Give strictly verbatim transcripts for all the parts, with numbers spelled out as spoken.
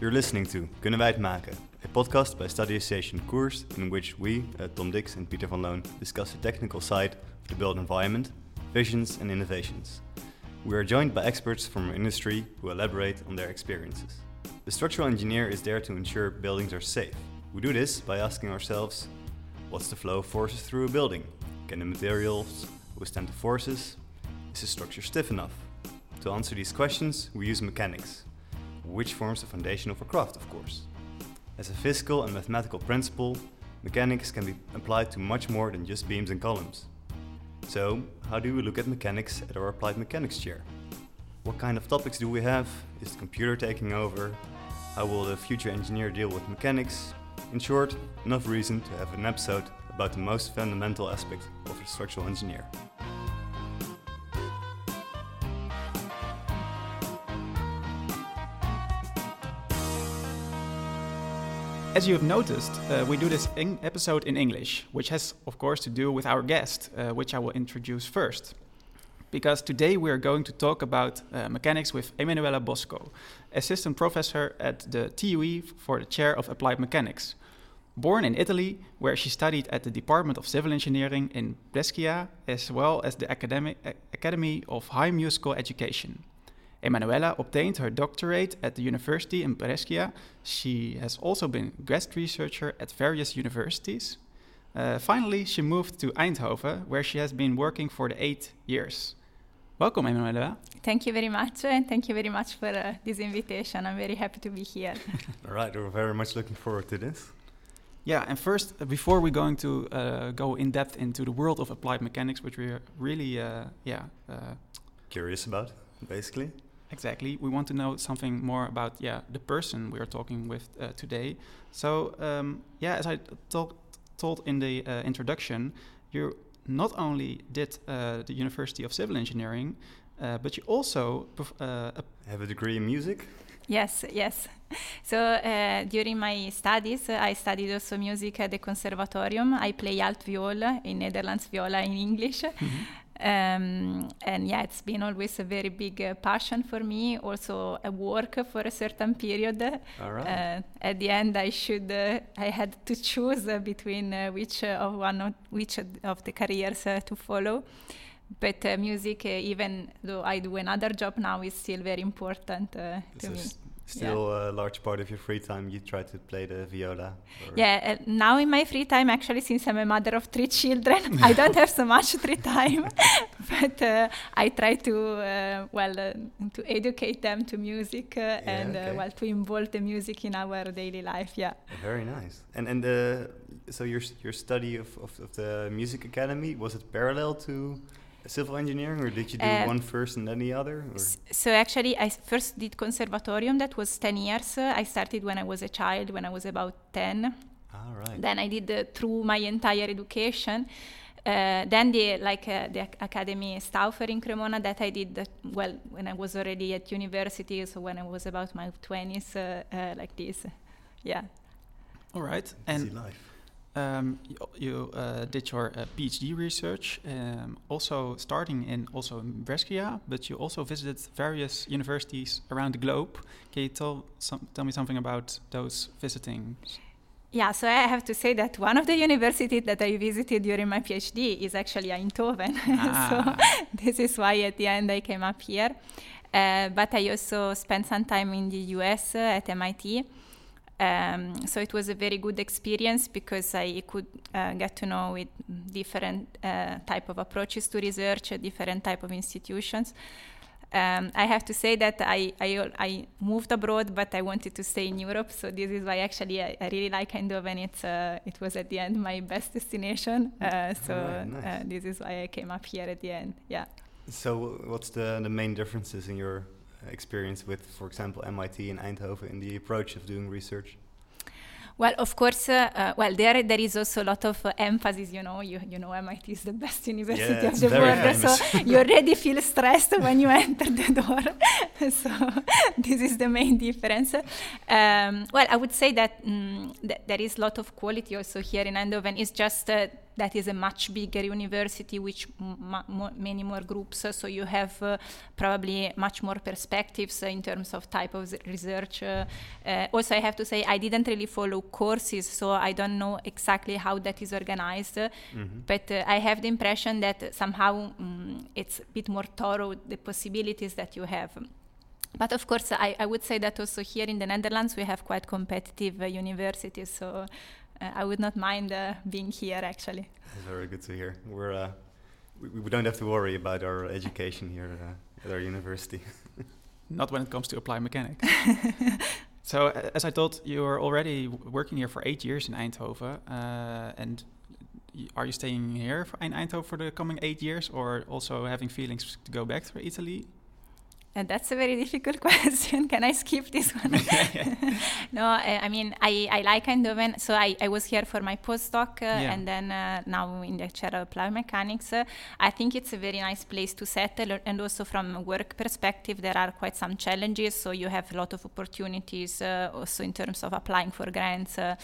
You're listening to Kunnen wij het maken? A podcast by Study Association Koers, in which we, uh, Tom Dix and Pieter van Loon, discuss the technical side of the built environment, visions and innovations. We are joined by experts from our industry who elaborate on their experiences. The structural engineer is there to ensure buildings are safe. We do this by asking ourselves, what's the flow of forces through a building? Can the materials withstand the forces? Is the structure stiff enough? To answer these questions, we use mechanics, which forms the foundation of our craft, of course. As a physical and mathematical principle, mechanics can be applied to much more than just beams and columns. So, how do we look at mechanics at our applied mechanics chair? What kind of topics do we have? Is the computer taking over? How will the future engineer deal with mechanics? In short, enough reason to have an episode about the most fundamental aspect of a structural engineer. As you have noticed, uh, we do this in- episode in English, which has, of course, to do with our guest, uh, which I will introduce first. Because today we are going to talk about uh, mechanics with Emanuela Bosco, assistant professor at the T U E for the chair of applied mechanics. Born in Italy, where she studied at the Department of Civil Engineering in Brescia, as well as the Academy, Academy of High Musical Education. Emanuela obtained her doctorate at the university in Brescia. She has also been guest researcher at various universities. Uh, finally, she moved to Eindhoven, where she has been working for the eight years. Welcome, Emanuela. Thank you very much, and thank you very much for uh, this invitation. I'm very happy to be here. All right, we're very much looking forward to this. Yeah, and first, uh, before we're going to uh, go in depth into the world of applied mechanics, which we're really, uh, yeah, uh, curious about, basically. Exactly. We want to know something more about, yeah, the person we are talking with uh, today. So, um, yeah, as I talk, told in the uh, introduction, you not only did uh, the University of Civil Engineering, uh, but you also perf- uh, have a degree in music. Yes, yes. So uh, during my studies, uh, I studied also music at the Conservatorium. I play alt viola, in Netherlands viola in English. Mm-hmm. Um, and yeah, it's been always a very big uh, passion for me, also a work for a certain period. All right. Uh, at the end, I should, uh, I had to choose uh, between uh, which uh, of one, of which of the careers uh, to follow. But uh, music, uh, even though I do another job now, is still very important uh, to me. St- still yeah. A large part of your free time, you try to play the viola? Yeah, uh, now in my free time, actually, since I'm a mother of three children, I don't have so much free time. But uh, I try to, uh, well, uh, to educate them to music uh, yeah, and, okay. uh, well, to involve the music in our daily life, yeah. Very nice. And and uh, so your your study of, of, of the music academy, was it parallel to civil engineering, or did you do uh, one first and then the other? Or? So actually, I first did conservatorium. That was ten years. I started when I was a child, when I was about ten. All right. Then I did uh, through my entire education. Uh, then the like uh, the Academy Stauffer in Cremona that I did, that, well, when I was already at university, so when I was about my twenties, uh, uh, like this. Yeah. All right. Easy life. Um, you uh, did your uh, PhD research, um, also starting in also in Brescia, but you also visited various universities around the globe. Can you tell some, tell me something about those visiting? Yeah, so I have to say that one of the universities that I visited during my PhD is actually Eindhoven. Ah. So this is why at the end I came up here. Uh, but I also spent some time in the U S uh, at M I T. Um, so it was a very good experience because I could uh, get to know with different uh, type of approaches to research, uh, different type of institutions. Um, I have to say that I, I I moved abroad, but I wanted to stay in Europe. So this is why actually I, I really like Eindhoven. It's uh, it was at the end my best destination. Uh, so oh, nice. uh, this is why I came up here at the end. Yeah. So what's the the main differences in your experience with, for example, M I T and Eindhoven in the approach of doing research? Well, of course, uh, uh, well, there there is also a lot of uh, emphasis, you know, you you know, M I T is the best university yeah, of the world, famous. So you already feel stressed when you enter the door. So this is the main difference. Um, well, I would say that um, th- there is a lot of quality also here in Eindhoven. It's just uh, that is a much bigger university, which m- m- many more groups. Uh, so you have uh, probably much more perspectives uh, in terms of type of research. Uh, uh, also, I have to say I didn't really follow courses, so I don't know exactly how that is organized. Uh, mm-hmm. But uh, I have the impression that somehow um, it's a bit more thorough, the possibilities that you have. But of course, I, I would say that also here in the Netherlands, we have quite competitive uh, universities. So. Uh, I would not mind uh, being here, actually. That's very good to hear. We're, uh, we, we don't have to worry about our education here uh, at our university. Not when it comes to applied mechanics. So, uh, as I told, you're already working here for eight years in Eindhoven. Uh, and y- are you staying here for in Eindhoven for the coming eight years, or also having feelings to go back to Italy? And that's a very difficult question. Can I skip this one? No, I, I mean, I, I like Eindhoven. So I, I was here for my postdoc, uh, yeah. and then uh, now in the chair of applied mechanics. Uh, I think it's a very nice place to settle. And also from a work perspective, there are quite some challenges. So you have a lot of opportunities uh, also in terms of applying for grants. Uh,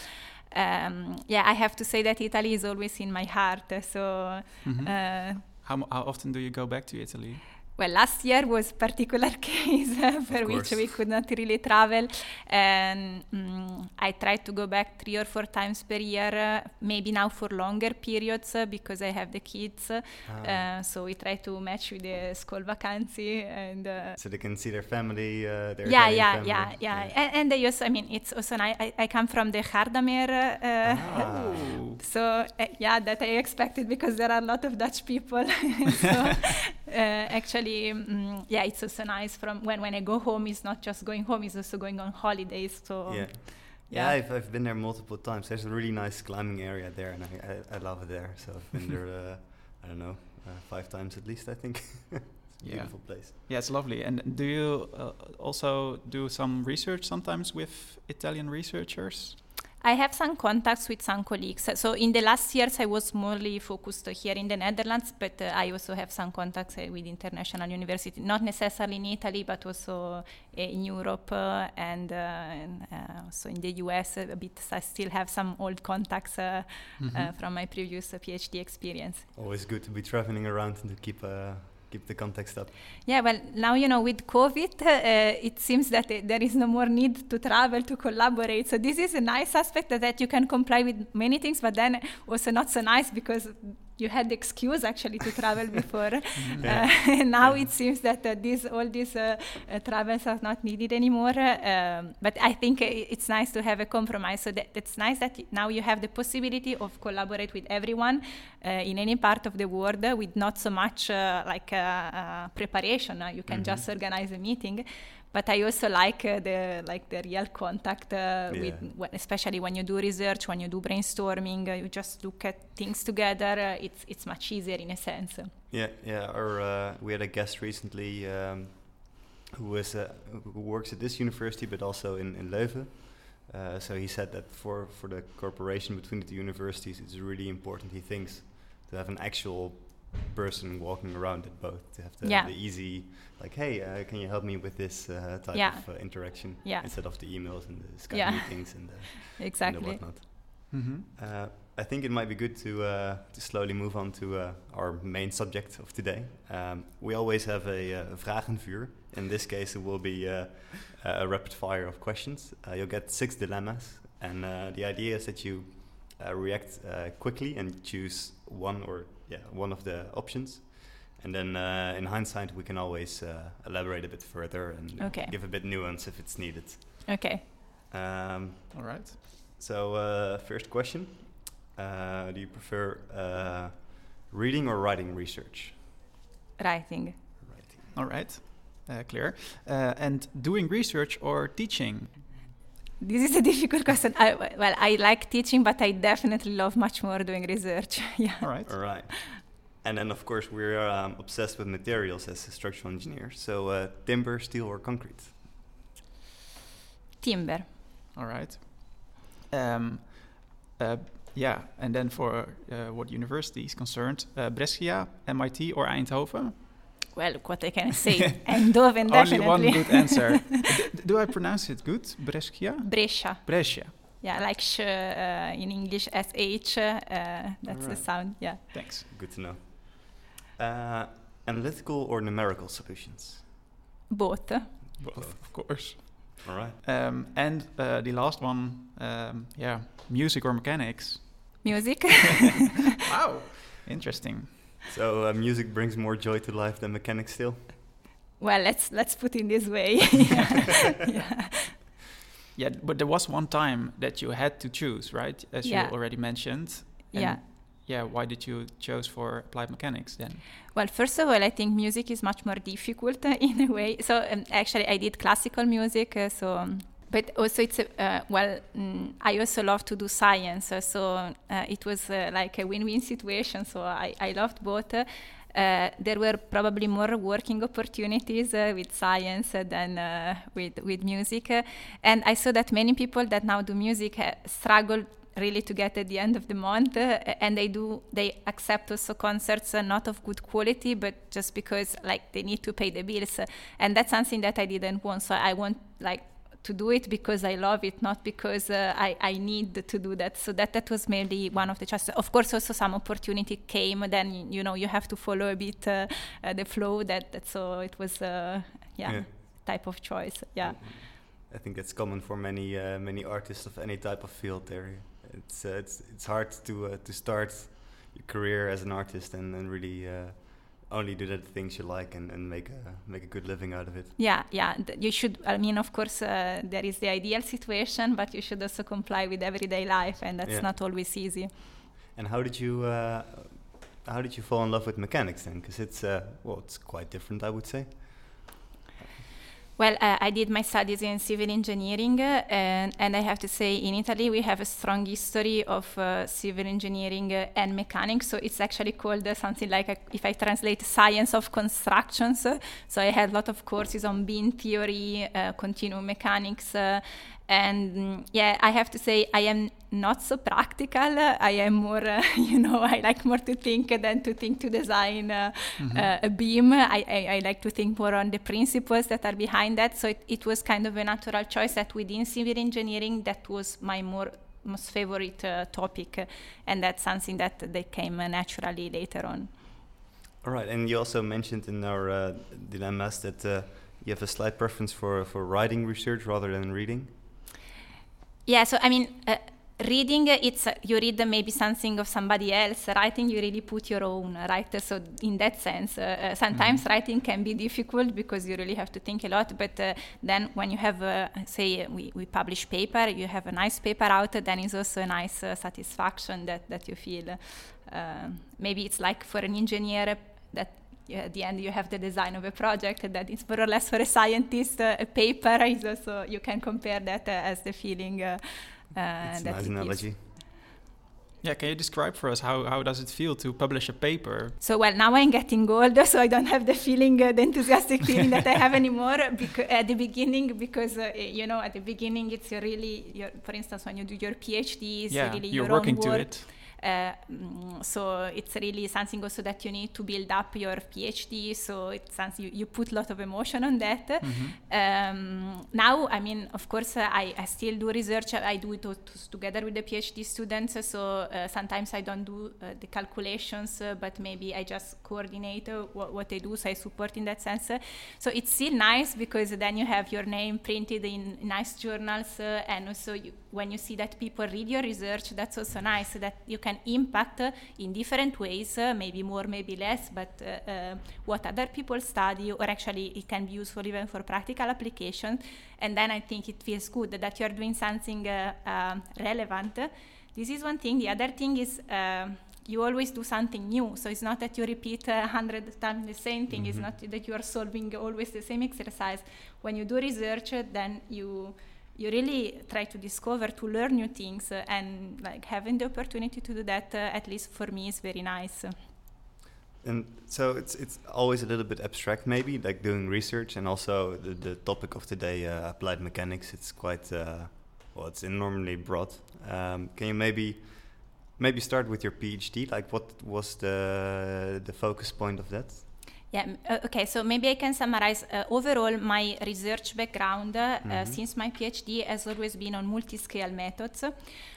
um, yeah, I have to say that Italy is always in my heart. Uh, so, mm-hmm. uh, how, m- how often do you go back to Italy? Well, last year was a particular case uh, for which we could not really travel. And um, I tried to go back three or four times per year, uh, maybe now for longer periods uh, because I have the kids. Uh, ah. So we try to match with the school vacancy. And, uh, so they can see their family, uh, their yeah, yeah, family. Yeah, yeah, yeah. And, and they also, I mean, it's also, nice. I, I come from the Gardamer. Uh, ah. So, uh, yeah, that I expected because there are a lot of Dutch people. So, Uh, actually, um, yeah, it's also nice from when, when I go home, it's not just going home, it's also going on holidays. So yeah, yeah, yeah I've, I've been there multiple times. There's a really nice climbing area there, and I, I, I love it there. So I've been there, uh, I don't know, uh, five times at least, I think. It's a yeah. beautiful place. Yeah, it's lovely. And do you uh, also do some research sometimes with Italian researchers? I have some contacts with some colleagues. So in the last years, I was mostly focused here in the Netherlands, but uh, I also have some contacts uh, with international universities, not necessarily in Italy, but also uh, in Europe uh, and, uh, and uh, also in the U S a bit. I still have some old contacts uh, mm-hmm. uh, from my previous uh, PhD experience. Always good to be traveling around and to keep... Uh keep the context up. Yeah, well, now, you know, with COVID, uh, it seems that uh, there is no more need to travel, to collaborate. So this is a nice aspect that, that you can comply with many things, but then also not so nice because you had the excuse actually to travel before. yeah. uh, and now yeah. It seems that uh, these, all these uh, uh, travels are not needed anymore. Uh, um, but I think uh, it's nice to have a compromise. So that, it's nice that y- now you have the possibility of collaborate with everyone uh, in any part of the world uh, with not so much uh, like uh, uh, preparation. Uh, you can mm-hmm. just organize a meeting. But I also like uh, the like the real contact, uh, yeah. with w- especially when you do research, when you do brainstorming, uh, you just look at things together. Uh, it's it's much easier in a sense. Yeah, yeah. Or uh, we had a guest recently um, who was uh, who works at this university, but also in in Leuven. Uh, so he said that for for the cooperation between the two universities, it's really important. He thinks to have an actual person walking around at both, to have the, yeah. the easy, like, hey, uh, can you help me with this uh, type yeah. of uh, interaction yeah. instead of the emails and the Skype yeah. meetings and the, exactly. and the whatnot. Mm-hmm. Uh, I think it might be good to uh, to slowly move on to uh, our main subject of today. Um, we always have a uh, vragenvuur. In this case, it will be uh, a rapid fire of questions. Uh, you'll get six dilemmas, and uh, the idea is that you uh, react uh, quickly and choose one or Yeah, one of the options, and then uh, in hindsight we can always uh, elaborate a bit further and okay. give a bit nuance if it's needed. Okay. Um, All right. So uh, first question: uh, do you prefer uh, reading or writing research? Writing. Writing. All right. Uh, clear. Uh, and doing research or teaching? This is a difficult question. I, well, I like teaching, but I definitely love much more doing research. yeah. All right. All right. And then, of course, we're um, obsessed with materials as a structural engineer. So uh, timber, steel, or concrete? Timber. All right. Um, uh, yeah. And then for uh, what university is concerned, uh, Brescia, M I T, or Eindhoven? Well, what I can say, Eindhoven, definitely. Only one good answer. D- do I pronounce it good? Brescia? Brescia. Brescia. Yeah, like sh, uh, in English, S H, uh, that's right. The sound, yeah. Thanks. Good to know. Uh, analytical or numerical solutions? Both. Both, of course. All right. Um, and uh, the last one, um, yeah, music or mechanics? Music. Wow, interesting. So uh, music brings more joy to life than mechanics still? Well, let's let's put it this way. yeah. yeah. Yeah, but there was one time that you had to choose, right? As yeah. you already mentioned. And yeah. Yeah, why did you choose for applied mechanics then? Well, first of all, I think music is much more difficult uh, in a way. So um, actually, I did classical music, uh, so... Um, But also it's, uh, well, mm, I also love to do science. Uh, so uh, it was uh, like a win-win situation. So I, I loved both. Uh, there were probably more working opportunities uh, with science uh, than uh, with, with music. Uh, and I saw that many people that now do music uh, struggle really to get at the end of the month. Uh, and they do, they accept also concerts, uh, not of good quality, but just because like they need to pay the bills. Uh, and that's something that I didn't want. So I want like, to do it because I love it, not because uh, I, I need to do that. So that, that was mainly one of the choices. Of course, also some opportunity came, then, you know, you have to follow a bit uh, uh, the flow. That, that So it was, uh, yeah, yeah, type of choice, yeah. I think that's common for many uh, many artists of any type of field there. It's uh, it's, it's hard to uh, to start your career as an artist and, and really... Uh, only do the things you like and, and make a make a good living out of it. Yeah, yeah. You should. I mean, of course, uh, there is the ideal situation, but you should also comply with everyday life, and that's yeah. not always easy. And how did you uh, how did you fall in love with mechanics then? Because it's uh, well, it's quite different, I would say. Well, uh, I did my studies in civil engineering, uh, and, and I have to say in Italy we have a strong history of uh, civil engineering uh, and mechanics, so it's actually called uh, something like, a, if I translate, science of constructions. Uh, so I had a lot of courses on beam theory, uh, continuum mechanics, uh, and yeah, I have to say I am not so practical. Uh, I am more, uh, you know, I like more to think than to think to design uh, mm-hmm. uh, a beam. I, I, I like to think more on the principles that are behind that. So it, it was kind of a natural choice that within civil engineering, that was my more most favorite uh, topic. And that's something that, that came uh, naturally later on. All right. And you also mentioned in our uh, dilemmas that uh, you have a slight preference for, for writing research rather than reading. Yeah, so I mean, uh, reading, uh, it's uh, you read uh, maybe something of somebody else. Writing, you really put your own, right? Uh, so in that sense, uh, uh, sometimes mm-hmm. writing can be difficult because you really have to think a lot. But uh, then when you have, uh, say, we, we publish paper, you have a nice paper out, uh, then it's also a nice uh, satisfaction that, that you feel. Uh, maybe it's like for an engineer that yeah, at the end you have the design of a project that is more or less for a scientist, uh, a paper is also, you can compare that uh, as the feeling uh, uh, it's that a nice analogy. Gives. Yeah, can you describe for us how, how does it feel to publish a paper? So, well, now I'm getting older, so I don't have the feeling, uh, the enthusiastic feeling that I have anymore beca- at the beginning, because, uh, you know, at the beginning it's really, your, for instance, when you do your PhD, it's yeah, really your own work. Yeah, you're working to it. Uh, so it's really something also that you need to build up your PhD. So it's something you, you put a lot of emotion on that. Mm-hmm. Um, now, I mean, of course, uh, I, I still do research. I do it to, to, together with the PhD students. So uh, sometimes I don't do uh, the calculations, uh, but maybe I just coordinate uh, what, what I do. So I support in that sense. Uh, so it's still nice because then you have your name printed in nice journals. Uh, and also you, when you see that people read your research, that's also nice that you can impact uh, in different ways, uh, maybe more, maybe less, but uh, uh, what other people study, or actually it can be useful even for practical application. And then I think it feels good that you're doing something uh, uh, relevant. This is one thing. The other thing is uh, you always do something new. So it's not that you repeat a uh, hundred times the same thing. Mm-hmm. It's not that you are solving always the same exercise. When you do research, uh, then you... you really try to discover, to learn new things, uh, and like having the opportunity to do that, uh, at least for me, is very nice. And so it's it's always a little bit abstract, maybe, like doing research, and also the, the topic of today, uh, applied mechanics. It's quite uh, well, it's enormously broad. Um, can you maybe maybe start with your PhD? Like, what was the the focus point of that? Yeah, uh, okay, so maybe I can summarize uh, overall my research background uh, mm-hmm. since my PhD has always been on multi-scale methods.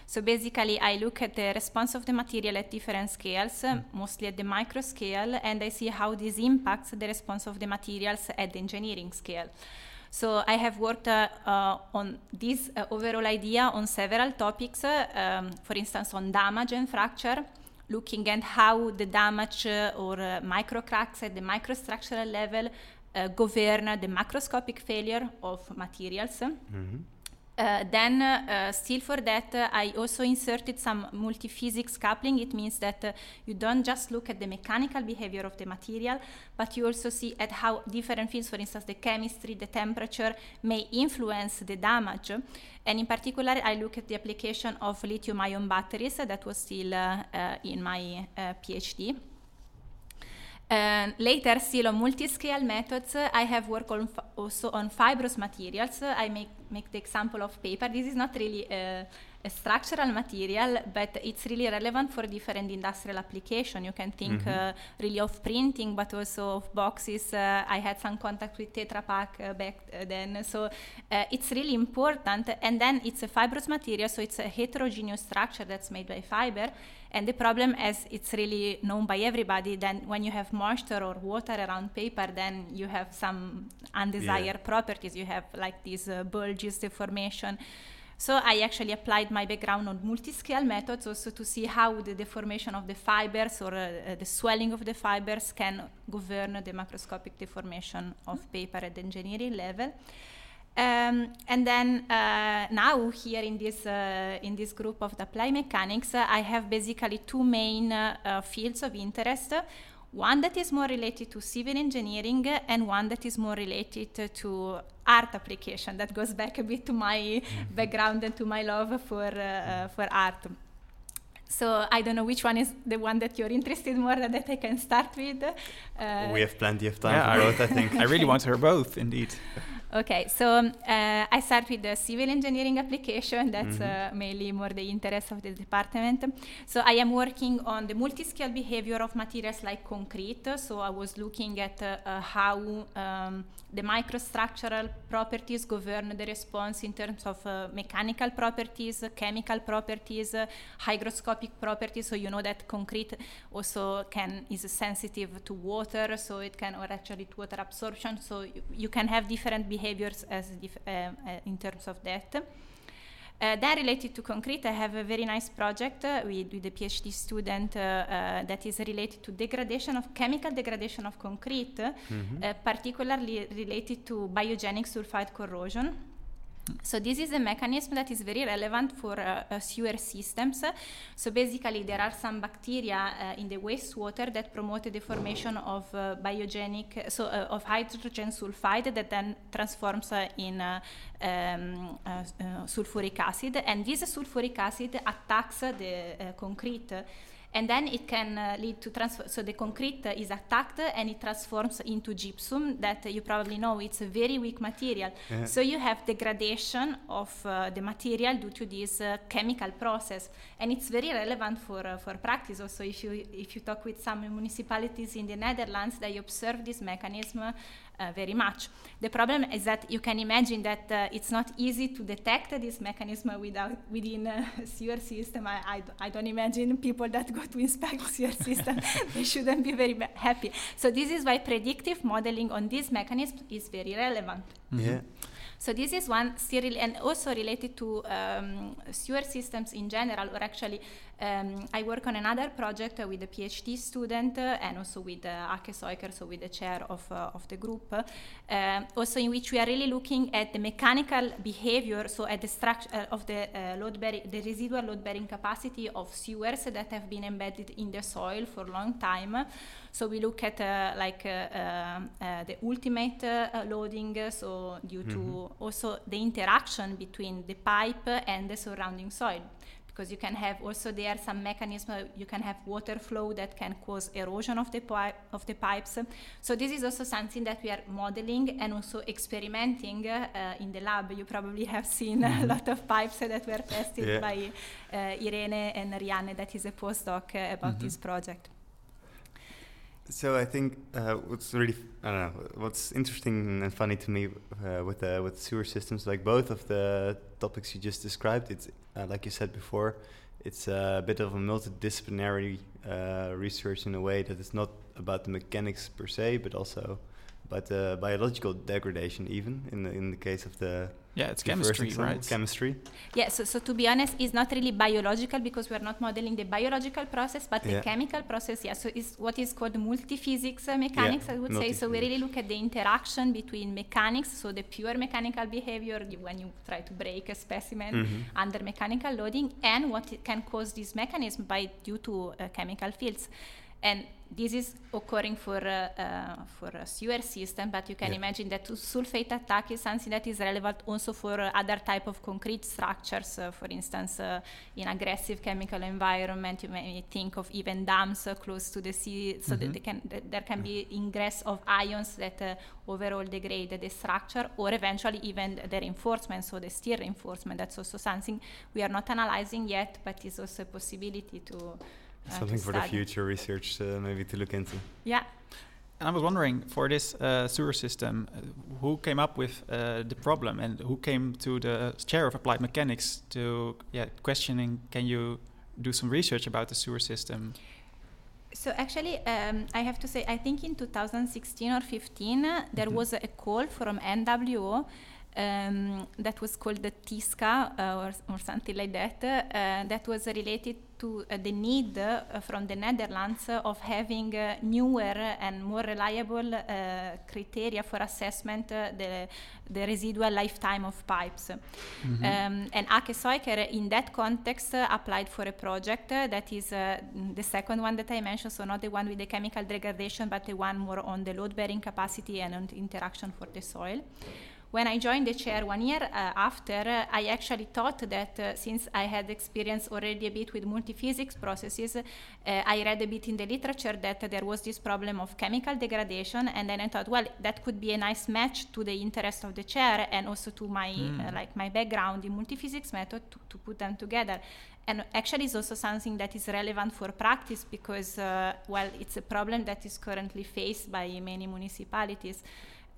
So basically I look at the response of the material at different scales, mm. mostly at the micro scale, and I see how this impacts the response of the materials at the engineering scale. So I have worked uh, uh, on this uh, overall idea on several topics, uh, um, for instance on damage and fracture, looking at how the damage uh, or uh, microcracks at the microstructural level uh, govern the macroscopic failure of materials. Mm-hmm. Uh, then, uh, still for that, uh, I also inserted some multi-physics coupling. It means that uh, you don't just look at the mechanical behavior of the material, but you also see at how different fields, for instance, the chemistry, the temperature, may influence the damage. And in particular, I look at the application of lithium-ion batteries. Uh, that was still uh, uh, in my uh, PhD. Uh, later, still on multi-scale methods, uh, I have worked on f- also on fibrous materials. Uh, I make, make the example of paper. This is not really uh, a structural material, but it's really relevant for different industrial application. You can think mm-hmm. uh, really of printing, but also of boxes. Uh, I had some contact with Tetra Pak uh, back then. So uh, it's really important. And then it's a fibrous material, so it's a heterogeneous structure that's made by fiber. And the problem, as it's really known by everybody, then when you have moisture or water around paper, then you have some undesired yeah. properties. You have like these uh, bulges, deformation. So I actually applied my background on multi-scale methods also to see how the deformation of the fibers or uh, the swelling of the fibers can govern the macroscopic deformation of mm-hmm. paper at the engineering level. Um, and then uh, now here in this uh, in this group of the applied mechanics, uh, I have basically two main uh, uh, fields of interest. One that is more related to civil engineering uh, and one that is more related uh, to art application. That goes back a bit to my mm-hmm. background and to my love for uh, uh, for art. So I don't know which one is the one that you're interested more that I can start with. Uh, we have plenty of time yeah, for both, I think. I really want to hear both, indeed. Okay, so um, uh, I start with the civil engineering application. That's mm-hmm. uh, mainly more the interest of the department. So I am working on the multi-scale behavior of materials like concrete. So I was looking at uh, uh, how um, the microstructural properties govern the response in terms of uh, mechanical properties, chemical properties, uh, hygroscopic properties. So you know that concrete also can is sensitive to water, so it can, or actually to water absorption. So you, you can have different behaviors as dif- uh, uh, in terms of that. Uh, then related to concrete, I have a very nice project uh, with, with a PhD student uh, uh, that is related to degradation of chemical degradation of concrete, mm-hmm. uh, particularly related to biogenic sulfide corrosion. So this is a mechanism that is very relevant for uh, uh, sewer systems. So basically there are some bacteria uh, in the wastewater that promote the formation of uh, biogenic, so uh, of hydrogen sulfide that then transforms uh, in uh, um, uh, uh, sulfuric acid. And this sulfuric acid attacks the uh, concrete. And then it can uh, lead to transfer. So the concrete uh, is attacked and it transforms into gypsum that uh, you probably know it's a very weak material. Yeah. So you have degradation of uh, the material due to this uh, chemical process. And it's very relevant for uh, for practice. Also, if you if you talk with some municipalities in the Netherlands, they observe this mechanism uh, Uh, very much. The problem is that you can imagine that uh, it's not easy to detect uh, this mechanism without within a sewer system. I, I, I don't imagine people that go to inspect sewer system, they shouldn't be very ma- happy. So this is why predictive modeling on this mechanism is very relevant. Mm-hmm. Yeah. So this is one serial and also related to um, sewer systems in general, or actually um, I work on another project uh, with a PhD student uh, and also with uh, Ake Soiker, so with the chair of, uh, of the group, uh, also in which we are really looking at the mechanical behavior, so at the structure uh, of the uh, load bearing, the residual load bearing capacity of sewers that have been embedded in the soil for a long time. So we look at uh, like uh, uh, uh, the ultimate uh, loading, uh, so due mm-hmm. to also the interaction between the pipe and the surrounding soil, because you can have also there some mechanism, you can have water flow that can cause erosion of the pi- of the pipes. So this is also something that we are modeling and also experimenting uh, in the lab. You probably have seen mm-hmm. a lot of pipes that were tested yeah. by uh, Irene and Rianne, that is a postdoc uh, about mm-hmm. this project. So I think uh, what's really I don't know what's interesting and funny to me uh, with the with sewer systems, like both of the topics you just described, it's uh, like you said before, it's a bit of a multidisciplinary uh, research in a way that it's not about the mechanics per se, but also about the biological degradation, even in the in the case of the yeah, it's chemistry, right? Chemistry. Yeah, so, so to be honest, it's not really biological because we're not modeling the biological process, but yeah. the chemical process, yeah. So it's what is called multiphysics uh, mechanics, yeah, I would say. So we really look at the interaction between mechanics, so the pure mechanical behavior when you try to break a specimen mm-hmm. under mechanical loading, and what it can cause this mechanism by due to uh, chemical fields. And this is occurring for uh, uh, for a sewer system, but you can yeah. imagine that sulfate attack is something that is relevant also for uh, other type of concrete structures. Uh, for instance, uh, in aggressive chemical environment, you may think of even dams uh, close to the sea, so mm-hmm. that, they can, that there can be ingress of ions that uh, overall degrade the structure, or eventually even the reinforcement, so the steel reinforcement. That's also something we are not analyzing yet, but is also a possibility to... Something for the future research, uh, maybe to look into. Yeah. And I was wondering, for this uh, sewer system, uh, who came up with uh, the problem, and who came to the chair of applied mechanics to yeah, questioning, can you do some research about the sewer system? So actually, um, I have to say, I think in two thousand sixteen or fifteen, uh, there mm-hmm. was a call from N W O Um, that was called the TISCA uh, or, or something like that, uh, that was related to uh, the need uh, from the Netherlands uh, of having uh, newer and more reliable uh, criteria for assessment uh, the, the residual lifetime of pipes. Mm-hmm. Um, and Ake Soiker in that context uh, applied for a project uh, that is uh, the second one that I mentioned, so not the one with the chemical degradation, but the one more on the load-bearing capacity and on interaction for the soil. When I joined the chair one year uh, after, uh, I actually thought that uh, since I had experience already a bit with multiphysics processes, uh, I read a bit in the literature that uh, there was this problem of chemical degradation, and then I thought, well, that could be a nice match to the interest of the chair and also to my mm. uh, like my background in multiphysics method to, to put them together. And actually it's also something that is relevant for practice because, uh, well, it's a problem that is currently faced by many municipalities.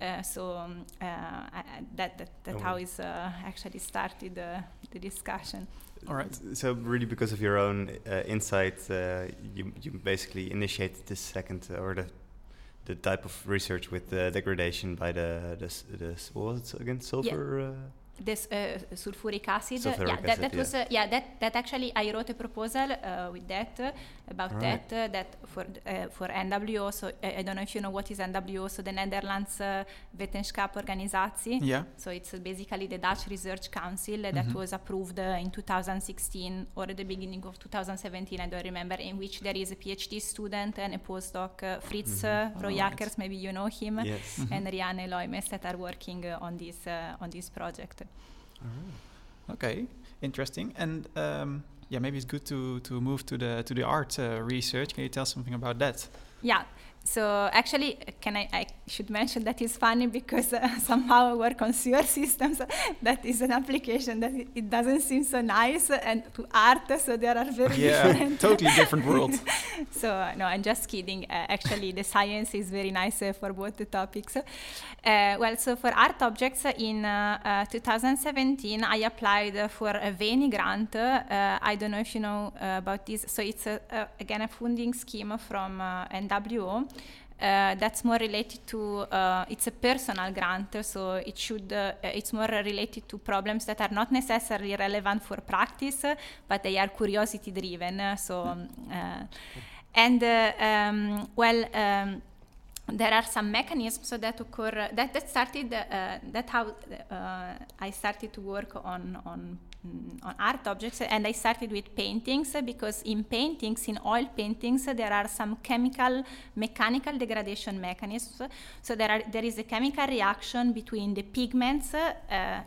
Uh, so um, uh, I, that that, that oh. how is uh, actually started uh, the discussion. All right. So really, because of your own uh, insight, uh, you you basically initiated this second uh, or the the type of research with the degradation by the the, the what was it again sulfur. Yeah. Uh, This uh, sulfuric acid, sulfuric yeah, acid, that, that yeah. was, uh, yeah, that that actually I wrote a proposal uh, with that uh, about right. that uh, that for uh, for N W O. So uh, I don't know if you know what is N W O. So the Netherlands uh, Wetenschapsorganisatie. Yeah. So it's uh, basically the Dutch Research Council uh, that mm-hmm. was approved uh, in two thousand sixteen or at the beginning of two thousand seventeen. I don't remember. In which there is a PhD student and a postdoc, uh, Fritz mm-hmm. uh, Rojakers. Right. Maybe you know him. Yes. Mm-hmm. And Rianne Loimes that are working uh, on this uh, on this project. Oh. Okay, interesting. And um, yeah, maybe it's good to, to move to the to the art uh, research. Can you tell something about that? Yeah. So actually, can I, I should mention that it's funny because uh, somehow I work on sewer systems. That is an application that it doesn't seem so nice, and to art, so there are very yeah, different. Yeah, totally different worlds. So uh, no, I'm just kidding. Uh, actually, the science is very nice uh, for both the topics. Uh, well, so for art objects uh, in uh, uh, twenty seventeen, I applied uh, for a Veni grant. Uh, I don't know if you know uh, about this. So it's uh, uh, again a funding scheme from uh, N W O. Uh, that's more related to uh, it's a personal grant, so it should uh, it's more related to problems that are not necessarily relevant for practice, uh, but they are curiosity driven. Uh, so uh, and uh, um, well. Um, There are some mechanisms that occur uh, that that started uh, that how uh, I started to work on on on art objects, and I started with paintings because in paintings, in oil paintings, there are some chemical mechanical degradation mechanisms. So there are there is a chemical reaction between the pigments. Uh,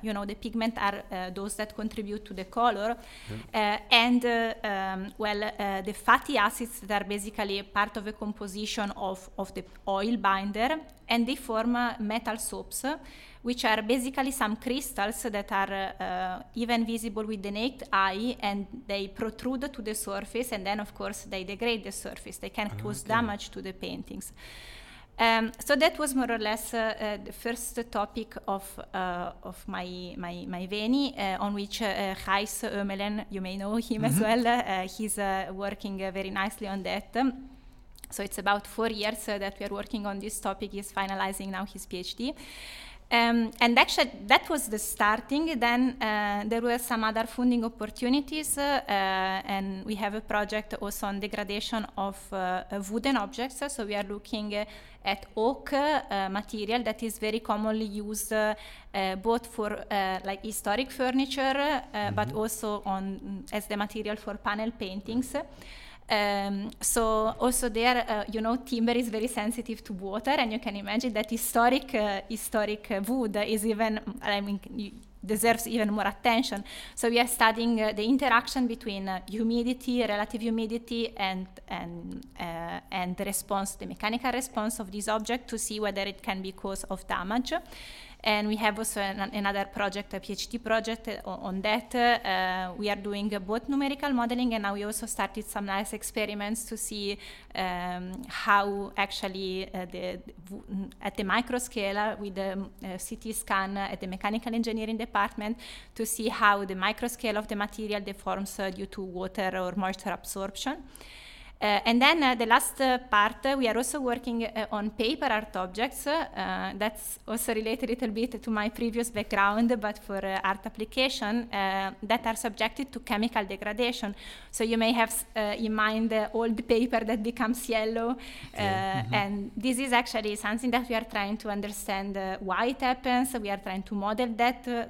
you know, the pigment are uh, those that contribute to the color, mm. uh, and uh, um, well uh, the fatty acids that are basically a part of a composition of of the oil binder, and they form uh, metal soaps, uh, which are basically some crystals that are uh, uh, even visible with the naked eye, and they protrude to the surface, and then of course they degrade the surface. They can oh, cause okay. damage to the paintings. Um, so that was more or less uh, uh, the first topic of uh, of my my my Veni, uh, on which uh, Gijs Ömelen, you may know him mm-hmm. as well. Uh, he's uh, working uh, very nicely on that. Um, so it's about four years uh, that we are working on this topic. He's finalizing now his PhD. Um, and actually, that was the starting. Then uh, there were some other funding opportunities, uh, uh, and we have a project also on degradation of uh, wooden objects. So we are looking uh, at oak uh, material that is very commonly used uh, uh, both for uh, like historic furniture, uh, mm-hmm. but also on as the material for panel paintings. Um, so also there, uh, you know, timber is very sensitive to water, and you can imagine that historic uh, historic uh, wood is even, I mean, deserves even more attention. So we are studying uh, the interaction between uh, humidity, relative humidity, and and uh, and the response, the mechanical response of this object, to see whether it can be cause of damage. And we have also an, another project, a PhD project uh, on that. Uh, we are doing uh, both numerical modeling, and now we also started some nice experiments to see um, how actually uh, the, the, at the micro scale with the uh, C T scan at the mechanical engineering department, to see how the micro scale of the material deforms uh, due to water or moisture absorption. Uh, and then uh, the last uh, part, uh, we are also working uh, on paper art objects. Uh, that's also related a little bit to my previous background, but for uh, art application, uh, that are subjected to chemical degradation. So you may have uh, in mind the old paper that becomes yellow. Okay. Uh, mm-hmm. And this is actually something that we are trying to understand uh, why it happens. We are trying to model that uh,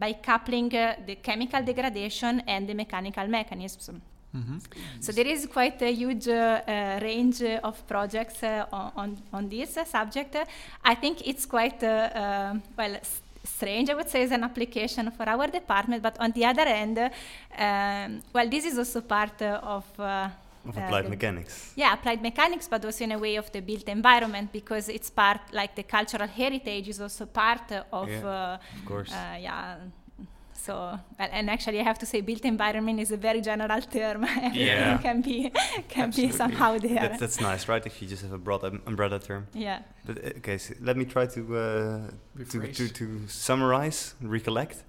by coupling uh, the chemical degradation and the mechanical mechanisms. Mm-hmm. So there is quite a huge uh, uh, range uh, of projects uh, on on this uh, subject. Uh, I think it's quite uh, uh, well s- strange, I would say, as an application for our department. But on the other end, uh, um, well, this is also part uh, of. Uh, Of applied uh, the, mechanics. Yeah, applied mechanics, but also in a way of the built environment, because it's part, like the cultural heritage is also part uh, of. Yeah, uh, of course. Uh, yeah. So, and actually I have to say built environment is a very general term. Everything yeah. can be can Absolutely. be somehow there. That's, that's nice, right? If you just have a broad um, umbrella term. Yeah. But uh, okay, so let me try to, uh, to, to, to summarize, recollect.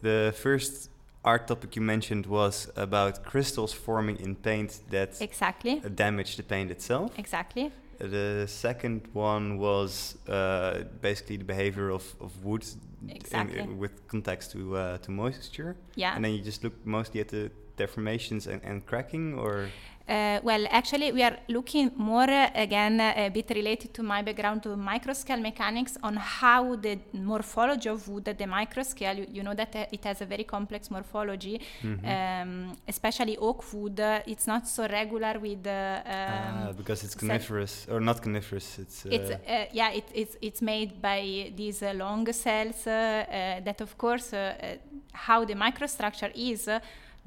The first art topic you mentioned was about crystals forming in paint that exactly. damage the paint itself. Exactly. The second one was uh, basically the behavior of, of wood exactly. in, uh, with context to uh, to moisture. Yeah. And then you just look mostly at the deformations and, and cracking, or? Uh, well, actually, we are looking more, uh, again, uh, a bit related to my background, to microscale mechanics, on how the morphology of wood at the microscale, you, you know that uh, it has a very complex morphology, mm-hmm. um, especially oak wood. Uh, it's not so regular with... Uh, um, ah, because it's coniferous, or not coniferous. It's, uh, it's uh, yeah, it, it's it's made by these uh, long cells uh, uh, that, of course, uh, uh, how the microstructure is, uh,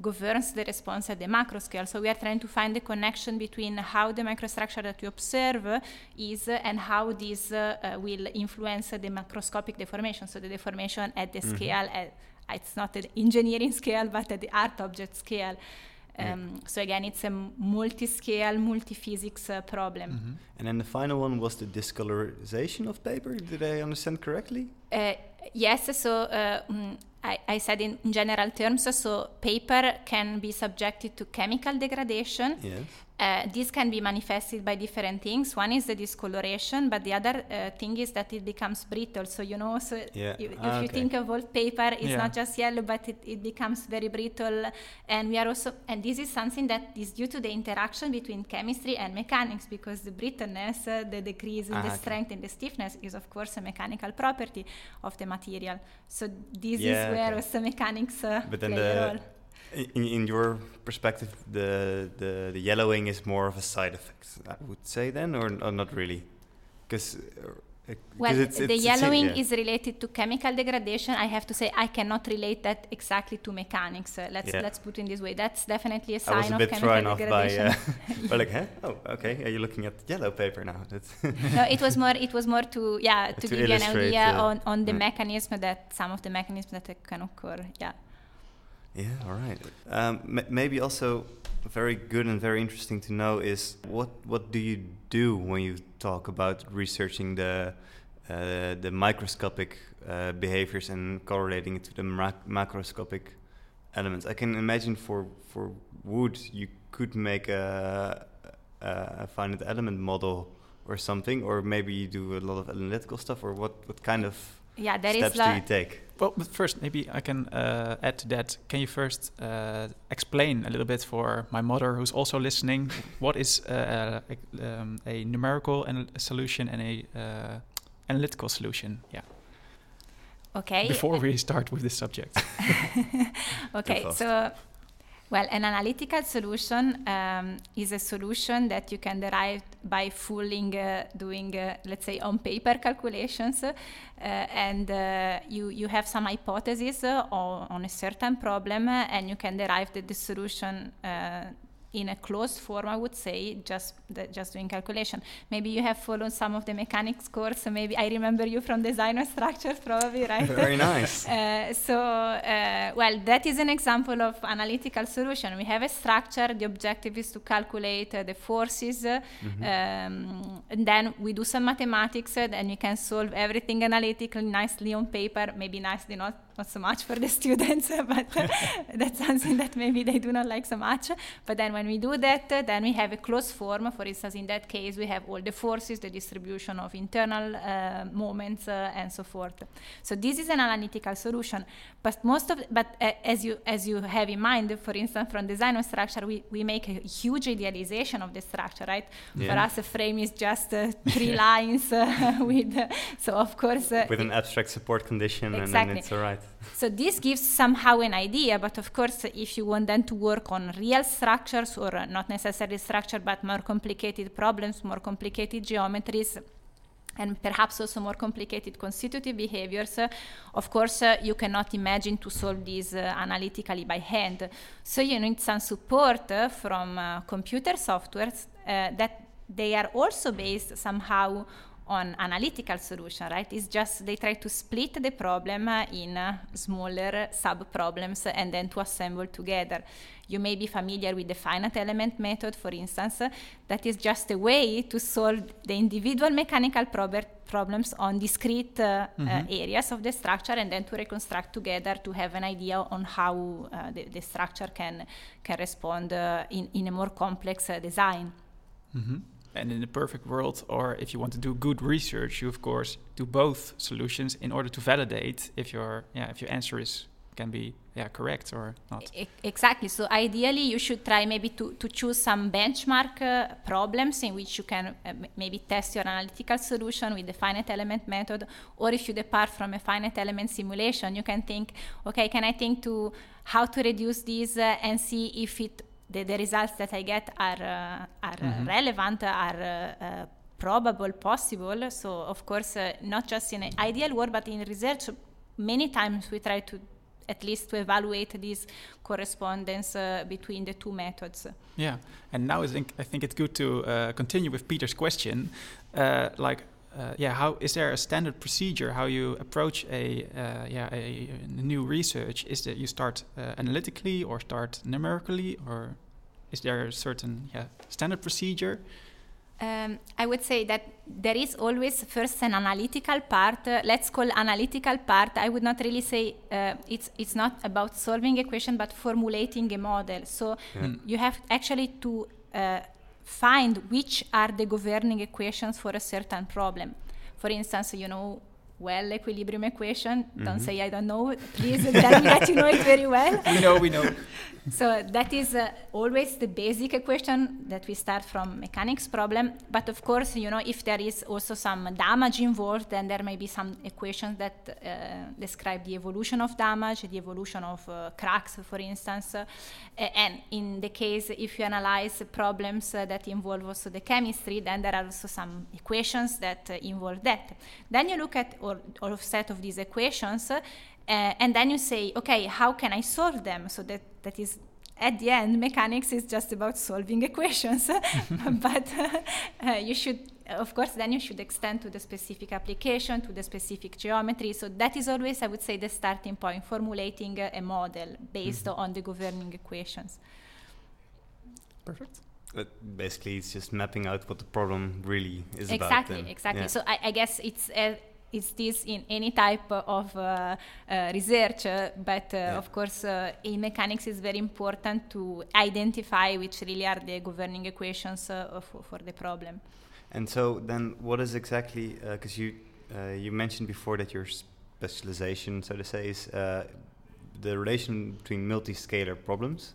governs the response at the macro scale. So we are trying to find the connection between how the microstructure that we observe uh, is uh, and how this uh, uh, will influence uh, the macroscopic deformation. So the deformation at the mm-hmm. scale, at, it's not at the engineering scale, but at the art object scale. Um, yeah. So again, it's a multi-scale, multi-physics uh, problem. Mm-hmm. And then the final one was the discolorization of paper. Did I understand correctly? Uh, yes, so... Uh, mm, I, I said in general terms, so paper can be subjected to chemical degradation. Yes. Uh, this can be manifested by different things. One is the discoloration, but the other uh, thing is that it becomes brittle. So, you know, so yeah. you, if ah, you okay. think of old paper, it's yeah. not just yellow, but it, it becomes very brittle. And we are also, and this is something that is due to the interaction between chemistry and mechanics, because the brittleness, uh, the decrease in ah, the okay. strength and the stiffness is, of course, a mechanical property of the material. So this yeah, is where okay. also mechanics uh, but then play the a role. In, in your perspective, the, the the yellowing is more of a side effect, I would say, then, or, or not really? Because Well, it's, it's, the yellowing it's, yeah. is related to chemical degradation. I have to say I cannot relate that exactly to mechanics. Uh, let's yeah. let's put it in this way. That's definitely a sign of chemical degradation. I was a bit thrown off by, uh, we're like, huh? Oh, okay. Are you looking at yellow paper now? No, it was more. It was more to yeah to, to give you an idea uh, on, on the mm. mechanism that some of the mechanisms that can occur. Yeah. Yeah. All right. Um, m- maybe also very good and very interesting to know is what what do you do when you talk about researching the uh, the microscopic uh, behaviors and correlating it to the mac- macroscopic elements? I can imagine for for wood you could make a, a finite element model or something, or maybe you do a lot of analytical stuff, or what what kind of yeah, that steps is la- do you take? Well, but first, maybe I can uh, add to that. Can you first uh, explain a little bit for my mother, who's also listening, what is uh, a, um, a numerical anal- solution and a uh, analytical solution? Yeah. Okay. Before we start with this subject. Okay. So, well, an analytical solution um, is a solution that you can derive by fooling, uh, doing, uh, let's say, on paper calculations. Uh, and uh, you, you have some hypothesis uh, on a certain problem, uh, and you can derive the, the solution uh, in a closed form, I would say, just the, just doing calculation. Maybe you have followed some of the mechanics course, so maybe I remember you from design of structures, probably, right? Very nice. Uh, so, uh, well, that is an example of analytical solution. We have a structure, the objective is to calculate uh, the forces, uh, mm-hmm. um, and then we do some mathematics, uh, and you can solve everything analytically, nicely on paper, maybe nicely not Not so much for the students, but uh, that's something that maybe they do not like so much. But then when we do that, uh, then we have a closed form. For instance, in that case, we have all the forces, the distribution of internal uh, moments, uh, and so forth. So this is an analytical solution. But most of, the, but uh, as you as you have in mind, for instance, from design of structure, we, we make a huge idealization of the structure, right? Yeah. For us, a frame is just uh, three lines uh, with. Uh, so of course, uh, with an abstract support condition, exactly. And then it's all right. So this gives somehow an idea, but of course, if you want then to work on real structures, or uh, not necessarily structure, but more complicated problems, more complicated geometries, and perhaps also more complicated constitutive behaviors, uh, of course, uh, you cannot imagine to solve these uh, analytically by hand. So you need some support uh, from uh, computer software uh, that they are also based somehow on analytical solution, right? It's just they try to split the problem uh, in uh, smaller sub-problems and then to assemble together. You may be familiar with the finite element method, for instance. Uh, that is just a way to solve the individual mechanical prob- problems on discrete uh, mm-hmm. uh, areas of the structure and then to reconstruct together to have an idea on how uh, the, the structure can, can respond uh, in, in a more complex uh, design. Mm-hmm. And in the perfect world, or if you want to do good research, you of course do both solutions in order to validate if your yeah if your answer is can be yeah correct or not. E- exactly. So ideally, you should try maybe to, to choose some benchmark uh, problems in which you can uh, m- maybe test your analytical solution with the finite element method. Or if you depart from a finite element simulation, you can think, okay, can I think to how to reduce this uh, and see if it. The, the results that I get are uh, are mm-hmm. relevant, are uh, uh, probable, possible. So, of course, uh, not just in an ideal world, but in research, many times we try to at least to evaluate this correspondence uh, between the two methods. Yeah, and now I think I think it's good to uh, continue with Peter's question. Uh, like, uh, yeah, how is there a standard procedure how you approach a uh, yeah a, a new research? Is that you start uh, analytically or start numerically, or is there a certain yeah standard procedure? Um, I would say that there is always first an analytical part. Uh, let's call analytical part. I would not really say uh, it's it's not about solving a question, but formulating a model. So yeah. you have actually to. Uh, find which are the governing equations for a certain problem. For instance, you know, well, equilibrium equation, mm-hmm. don't say I don't know, please tell me that you know it very well. We know, we know. So that is uh, always the basic question that we start from mechanics problem. But of course, you know, if there is also some damage involved, then there may be some equations that uh, describe the evolution of damage, the evolution of uh, cracks, for instance. Uh, and in the case, if you analyze problems uh, that involve also the chemistry, then there are also some equations that uh, involve that. Then you look at all, all set of these equations, uh, Uh, and then you say, okay, how can I solve them? So that, that is, at the end, mechanics is just about solving equations. But uh, uh, you should, of course, then you should extend to the specific application, to the specific geometry. So that is always, I would say, the starting point, formulating uh, a model based mm-hmm. on the governing equations. Perfect. But basically, it's just mapping out what the problem really is exactly, about. Exactly, exactly. Yeah. So I, I guess it's... Uh, It's this in any type of uh, uh, research, uh, but uh, yeah. of course uh, in mechanics it's very important to identify which really are the governing equations uh, of, for the problem. And so then what is exactly, because uh, you uh, you mentioned before that your specialization, so to say, is uh, the relation between multi-scalar problems.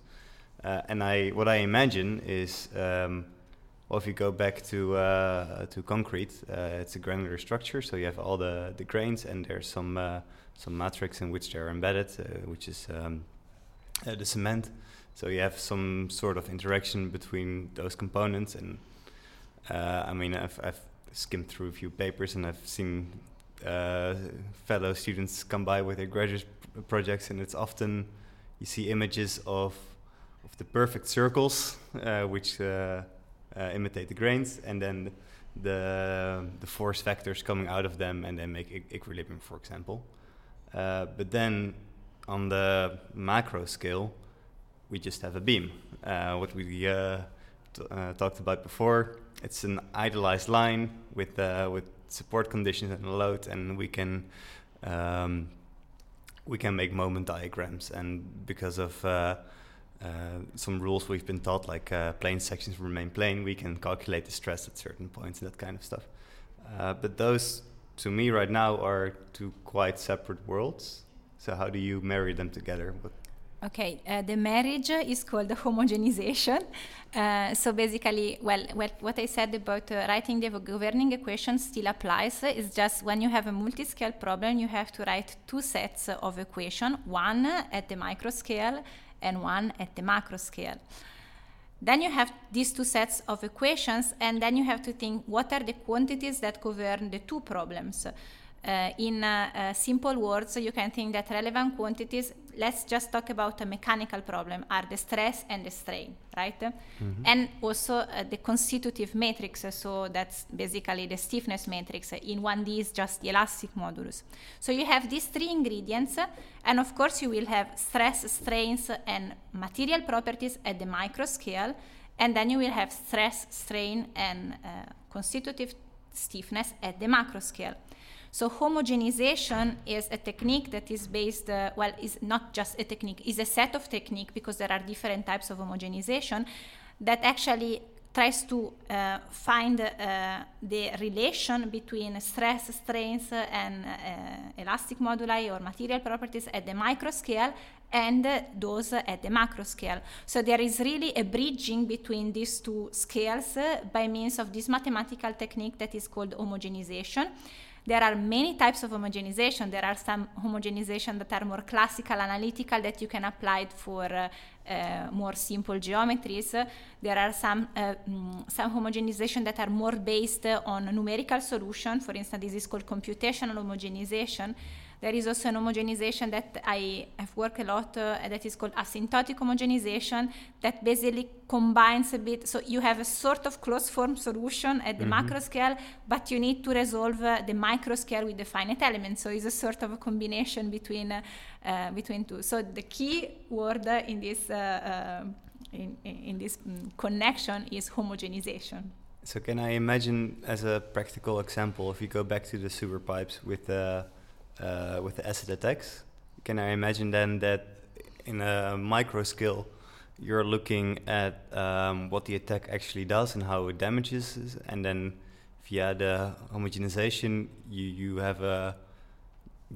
Uh, and I what I imagine is... Um, Or if you go back to uh, to concrete, uh, it's a granular structure, so you have all the, the grains, and there's some uh, some matrix in which they're embedded, uh, which is um, uh, the cement. So you have some sort of interaction between those components. And uh, I mean, I've, I've skimmed through a few papers, and I've seen uh, fellow students come by with their graduate p- projects, and it's often you see images of of the perfect circles, uh, which uh, Uh, imitate the grains, and then the the force vectors coming out of them, and then make e- equilibrium, for example. Uh, but then on the macro scale, we just have a beam. Uh, what we uh, t- uh, talked about before, it's an idealized line with uh, with support conditions and a load, and we can um, we can make moment diagrams, and because of uh, Uh, some rules we've been taught, like uh, plane sections remain plane, we can calculate the stress at certain points, that kind of stuff. Uh, but those, to me right now, are two quite separate worlds. So how do you marry them together? What Okay, uh, the marriage is called homogenization. Uh, so basically, well, well, what I said about uh, writing the governing equation still applies. It's just when you have a multi-scale problem, you have to write two sets of equation, one at the micro scale and one at the macro scale. Then you have these two sets of equations, and then you have to think what are the quantities that govern the two problems. Uh, in uh, uh, simple words, you can think that relevant quantities, let's just talk about a mechanical problem, are the stress and the strain, right? Mm-hmm. And also uh, the constitutive matrix, so that's basically the stiffness matrix. In one D is just the elastic modulus. So you have these three ingredients, and of course you will have stress, strains, and material properties at the micro scale, and then you will have stress, strain, and uh, constitutive stiffness at the macro scale. So homogenization is a technique that is based, uh, well, is not just a technique, is a set of technique, because there are different types of homogenization, that actually tries to uh, find uh, the relation between stress, strains, uh, and uh, elastic moduli or material properties at the micro scale and uh, those at the macro scale. So there is really a bridging between these two scales uh, by means of this mathematical technique that is called homogenization. There are many types of homogenization. There are some homogenization that are more classical, analytical, that you can apply for uh, uh, more simple geometries. Uh, there are some uh, mm, some homogenization that are more based uh, on numerical solution. For instance, this is called computational homogenization. There is also an homogenization that I have worked a lot uh, that is called asymptotic homogenization, that basically combines a bit. So you have a sort of closed form solution at the mm-hmm. macro scale, but you need to resolve uh, the micro scale with the finite element. So it's a sort of a combination between uh, uh, between two. So the key word uh, in this uh, uh, in, in this um, connection is homogenization. So can I imagine, as a practical example, if you go back to the sewer pipes with the uh Uh, with the acid attacks, can I imagine then that in a micro scale you're looking at um, what the attack actually does and how it damages, and then via the homogenization you, you have a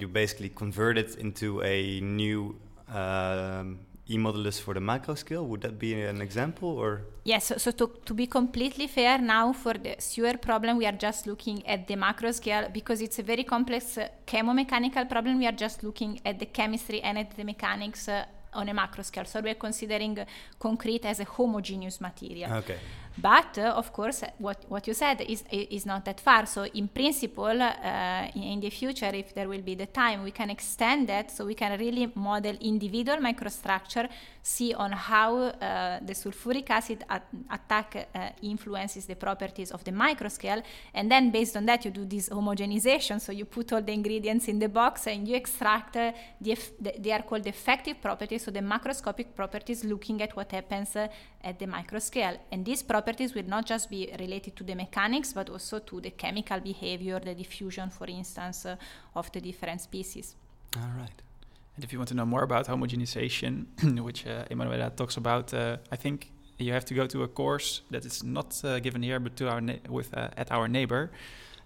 you basically convert it into a new um, E-model is for the macro scale. Would that be an example, or? Yes. So, so to, to be completely fair, now for the sewer problem, we are just looking at the macro scale because it's a very complex uh, chemomechanical problem. We are just looking at the chemistry and at the mechanics uh, on a macro scale. So we are considering uh, concrete as a homogeneous material. Okay. But uh, of course, what what you said is is not that far. So in principle, uh, in the future, if there will be the time, we can extend that. So we can really model individual microstructure, see on how uh, the sulfuric acid at- attack uh, influences the properties of the microscale, and then based on that, you do this homogenization. So you put all the ingredients in the box and you extract uh, the, eff- the they are called the effective properties, so the macroscopic properties, looking at what happens uh, at the microscale, and these properties will not just be related to the mechanics, but also to the chemical behavior, the diffusion, for instance, uh, of the different species. All right. And if you want to know more about homogenization, which uh, Emanuela talks about, uh, I think you have to go to a course that is not uh, given here, but to our na- with uh, at our neighbor,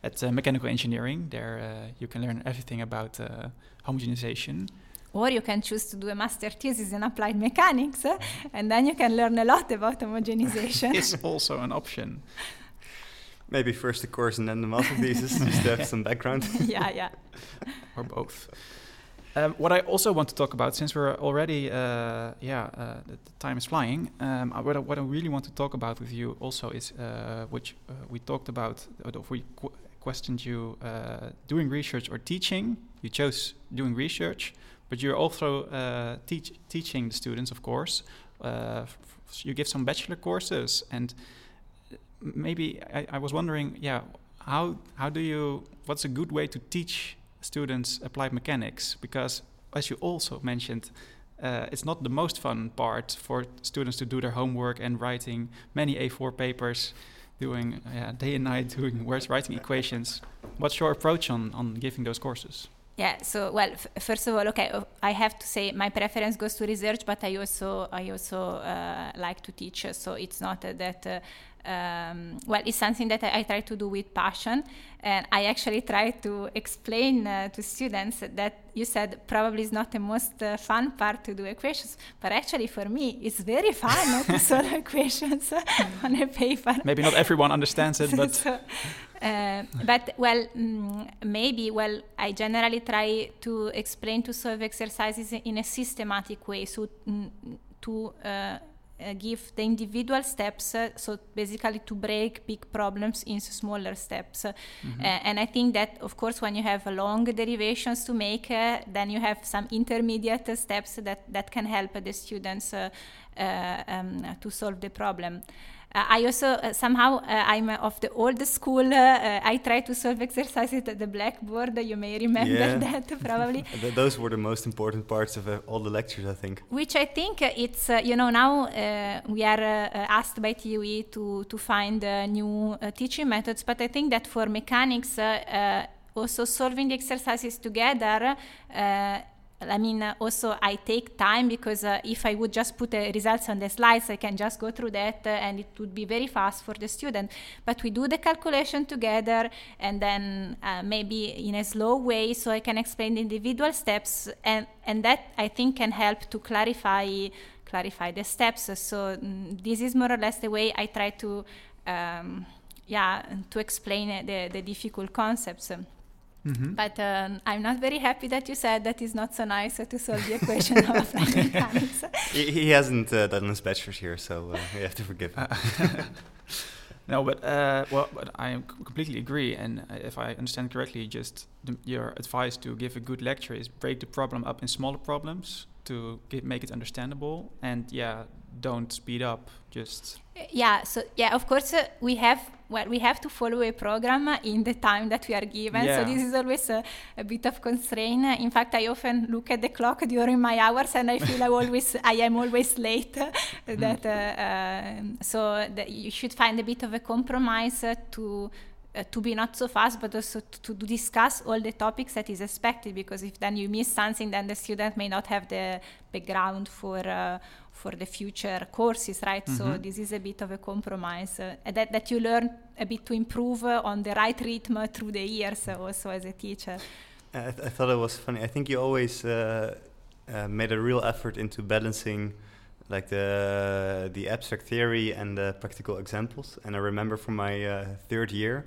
at uh, Mechanical Engineering. There uh, you can learn everything about uh, homogenization. Or you can choose to do a master thesis in applied mechanics, uh, and then you can learn a lot about homogenization. It's also an option. Maybe first a course and then the master thesis, just to have some background. Yeah, yeah. Or both. Um, what I also want to talk about, since we're already, uh, yeah, uh, the, the time is flying. Um, what, I, what I really want to talk about with you also is, uh, which uh, we talked about, uh, we qu- questioned you uh, doing research or teaching. You chose doing research. But you're also uh, teach, teaching the students, of course. Uh, f- f- you give some bachelor courses, and maybe I, I was wondering, yeah, how how do you? What's a good way to teach students applied mechanics? Because as you also mentioned, uh, it's not the most fun part for students to do their homework and writing many A four papers, doing yeah, day and night doing writing equations. What's your approach on on giving those courses? Yeah, so, well, f- first of all, okay, uh, I have to say my preference goes to research, but I also I also uh, like to teach, so it's not uh, that... Uh, Um, well, it's something that I, I try to do with passion, and I actually try to explain uh, to students that you said probably is not the most uh, fun part to do equations, but actually for me it's very fun to solve equations on a paper. Maybe not everyone understands it, but so, uh, but well, mm, maybe well I generally try to explain to solve exercises in a systematic way, so mm, to. Uh, Uh, give the individual steps, uh, so basically to break big problems into smaller steps. Mm-hmm. Uh, and I think that, of course, when you have long derivations to make, uh, then you have some intermediate uh, steps that, that can help uh, the students uh, uh, um, to solve the problem. Uh, I also, uh, somehow, uh, I'm uh, of the old school. Uh, uh, I try to solve exercises at the blackboard. Uh, you may remember yeah. that, probably. Th- those were the most important parts of uh, all the lectures, I think. Which I think uh, it's, uh, you know, now uh, we are uh, asked by T U E to, to find uh, new uh, teaching methods. But I think that for mechanics, uh, uh, also solving the exercises together, uh, I mean, uh, also I take time because uh, if I would just put the uh, results on the slides, I can just go through that uh, and it would be very fast for the student. But we do the calculation together and then uh, maybe in a slow way, so I can explain the individual steps, and, and that I think can help to clarify clarify the steps. So mm, this is more or less the way I try to um, yeah to explain the, the difficult concepts. Mm-hmm. But um, I'm not very happy that you said that it's not so nice uh, to solve the equation of applied mechanics. He, he hasn't uh, done his bachelor's here, so uh, you have to forgive him. Uh, no, but uh, well, but I completely agree. And if I understand correctly, just the, your advice to give a good lecture is break the problem up in smaller problems to get, make it understandable, and yeah, don't speed up. Just yeah, so yeah, of course uh, we have. Well, we have to follow a program in the time that we are given. Yeah. So this is always a, a bit of constraint. In fact, I often look at the clock during my hours and I feel I always, I am always late. that uh, uh, so that you should find a bit of a compromise uh, to uh, to be not so fast, but also to, to discuss all the topics that is expected. Because if then you miss something, then the student may not have the background for. Uh, for the future courses, right? Mm-hmm. So this is a bit of a compromise uh, that, that you learn a bit to improve uh, on the right rhythm uh, through the years uh, also as a teacher. I, th- I thought it was funny. I think you always uh, uh, made a real effort into balancing like the the abstract theory and the practical examples. And I remember from my uh, third year,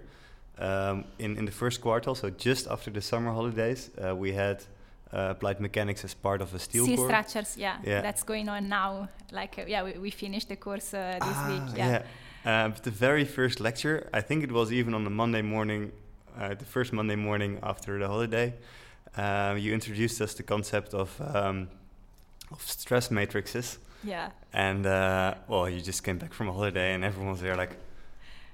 um, in, in the first quarter, so just after the summer holidays, uh, we had uh, Applied Mechanics as part of a steel course. Steel structures, yeah, yeah, that's going on now. Like, uh, yeah, we, we finished the course uh, this ah, week. Yeah. yeah. Uh, but the very first lecture, I think it was even on a Monday morning, uh, the first Monday morning after the holiday, uh, you introduced us the concept of um, of stress matrices. Yeah. And, uh, well, you just came back from a holiday and everyone's there like,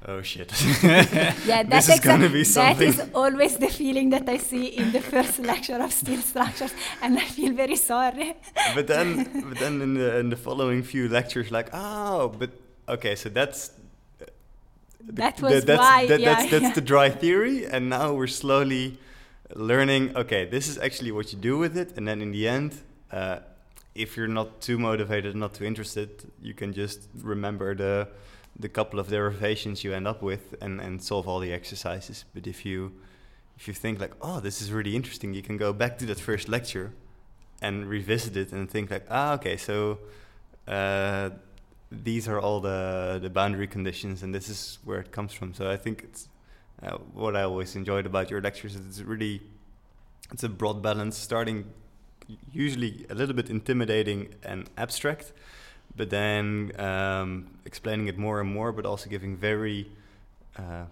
oh, shit. yeah, that's this is going to be something. That is always the feeling that I see in the first lecture of steel structures, and I feel very sorry. but then but then in the, in the following few lectures, like, oh, but, okay, so that's... Uh, that was th- that's, why, that, yeah. That's, that's yeah. the dry theory, and now we're slowly learning, okay, this is actually what you do with it, and then in the end... Uh, if you're not too motivated, not too interested, you can just remember the the couple of derivations you end up with and, and solve all the exercises. But if you if you think like, oh, this is really interesting, you can go back to that first lecture and revisit it and think like, ah, okay, so uh, these are all the, the boundary conditions and this is where it comes from. So I think it's uh, what I always enjoyed about your lectures is it's really, it's a broad balance starting usually a little bit intimidating and abstract, but then um, explaining it more and more, but also giving very uh,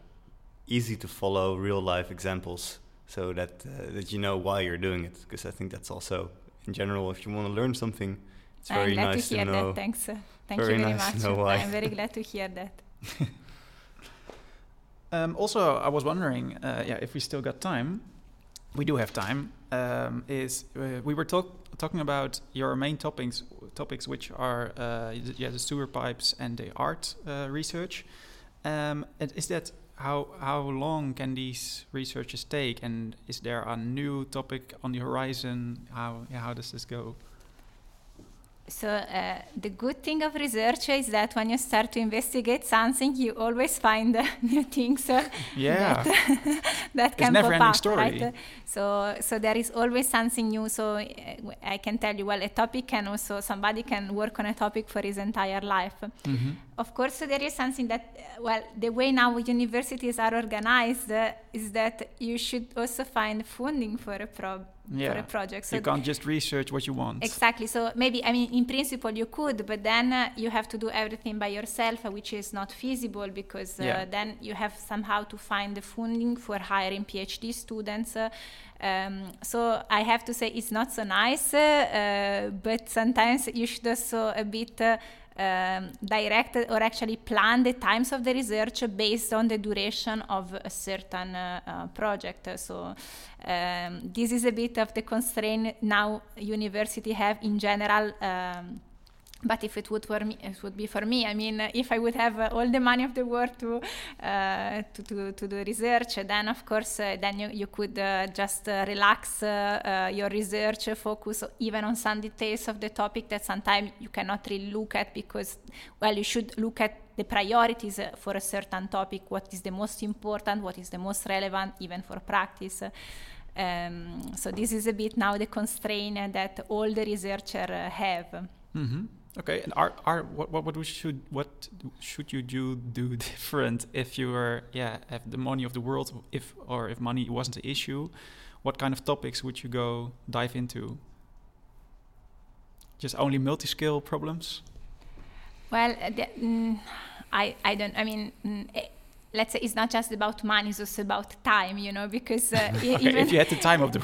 easy to follow real life examples so that uh, that you know why you're doing it. Because I think that's also in general, if you want to learn something, it's very I'm nice to, hear to know. That. Thanks, uh, thank very you very nice much. I'm very glad to hear that. um, also, I was wondering, uh, yeah, if we still got time. We do have time. Um, is uh, we were talk- talking about your main topics, topics which are uh, yeah, the sewer pipes and the art uh, research. Um, and is that how how long can these researches take? And is there a new topic on the horizon? How yeah, how does this go? So uh, the good thing of research is that when you start to investigate something, you always find uh, new things uh, yeah. that, that can pop up. It's a never-ending story. Right? Uh, so, so there is always something new. So uh, I can tell you, well, a topic can also, somebody can work on a topic for his entire life. Mm-hmm. Of course, so there is something that, uh, well, the way now universities are organized uh, is that you should also find funding for a problem. Yeah. For a project. So you can't just research what you want. Exactly. So maybe, I mean, in principle you could, but then uh, you have to do everything by yourself, uh, which is not feasible because uh, yeah. then you have somehow to find the funding for hiring PhD students. Uh, um, so I have to say it's not so nice, uh, uh, but sometimes you should also a bit... Uh, Um, direct or actually plan the times of the research based on the duration of a certain uh, uh, project. So um, this is a bit of the constraint now university have in general. Um, But if it would for me, it would be for me. I mean, uh, if I would have uh, all the money of the world to uh, to, to to do research, then of course, uh, then you you could uh, just uh, relax uh, uh, your research, uh, focus even on some details of the topic that sometimes you cannot really look at because, well, you should look at the priorities uh, for a certain topic. What is the most important? What is the most relevant, even for practice? Uh, um, so this is a bit now the constraint uh, that all the researchers uh, have. Mm-hmm. Okay, and are are what what what should what should you do do different if you were yeah have the money of the world if or if money wasn't the issue, what kind of topics would you go dive into? Just only multi-scale problems? Well, uh, the, mm, I I don't I mean. Mm, it, Let's say it's not just about money, it's also about time, you know, because... Uh, okay, even if you had the time of the...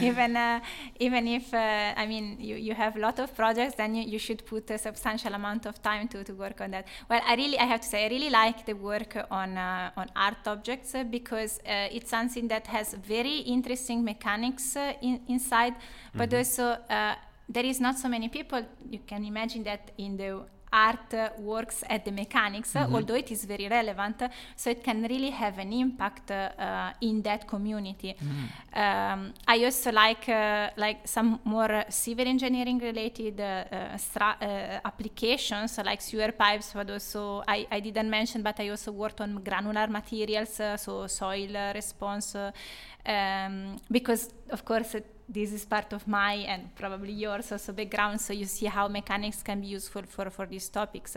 even, uh, even if, uh, I mean, you, you have a lot of projects, then you, you should put a substantial amount of time to, to work on that. Well, I really, I have to say, I really like the work on uh, on art objects uh, because uh, it's something that has very interesting mechanics uh, in, inside, but mm-hmm. also uh, there is not so many people, you can imagine that in the... art uh, works at the mechanics, mm-hmm. uh, although it is very relevant, uh, so it can really have an impact uh, uh, in that community. Mm. Um, I also like uh, like some more uh, civil engineering related uh, uh, stra- uh, applications, uh, like sewer pipes, but also I, I didn't mention, but I also worked on granular materials, uh, so soil uh, response, uh, um, because of course. Uh, this is part of my and probably yours also background, so you see how mechanics can be useful for, for these topics.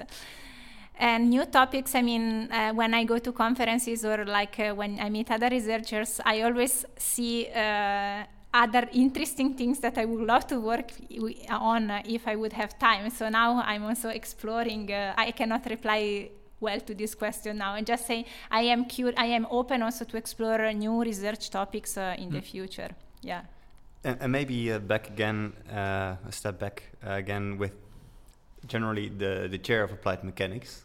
And new topics, I mean, uh, when I go to conferences or like uh, when I meet other researchers, I always see uh, other interesting things that I would love to work on if I would have time. So now I'm also exploring, uh, I cannot reply well to this question now. I just say I am cur- I am open also to explore new research topics uh, in mm. the future. Yeah. And, and maybe uh, back again, uh, a step back uh, again with generally the, the chair of Applied Mechanics.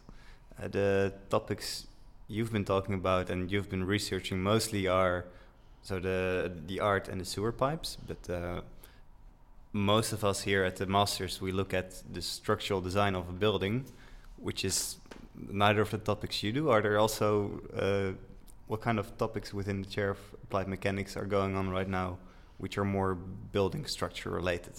Uh, the topics you've been talking about and you've been researching mostly are so the the art and the sewer pipes, but uh, most of us here at the Masters, we look at the structural design of a building, which is neither of the topics you do. Are there also uh, what kind of topics within the chair of Applied Mechanics are going on right now, which are more building structure related?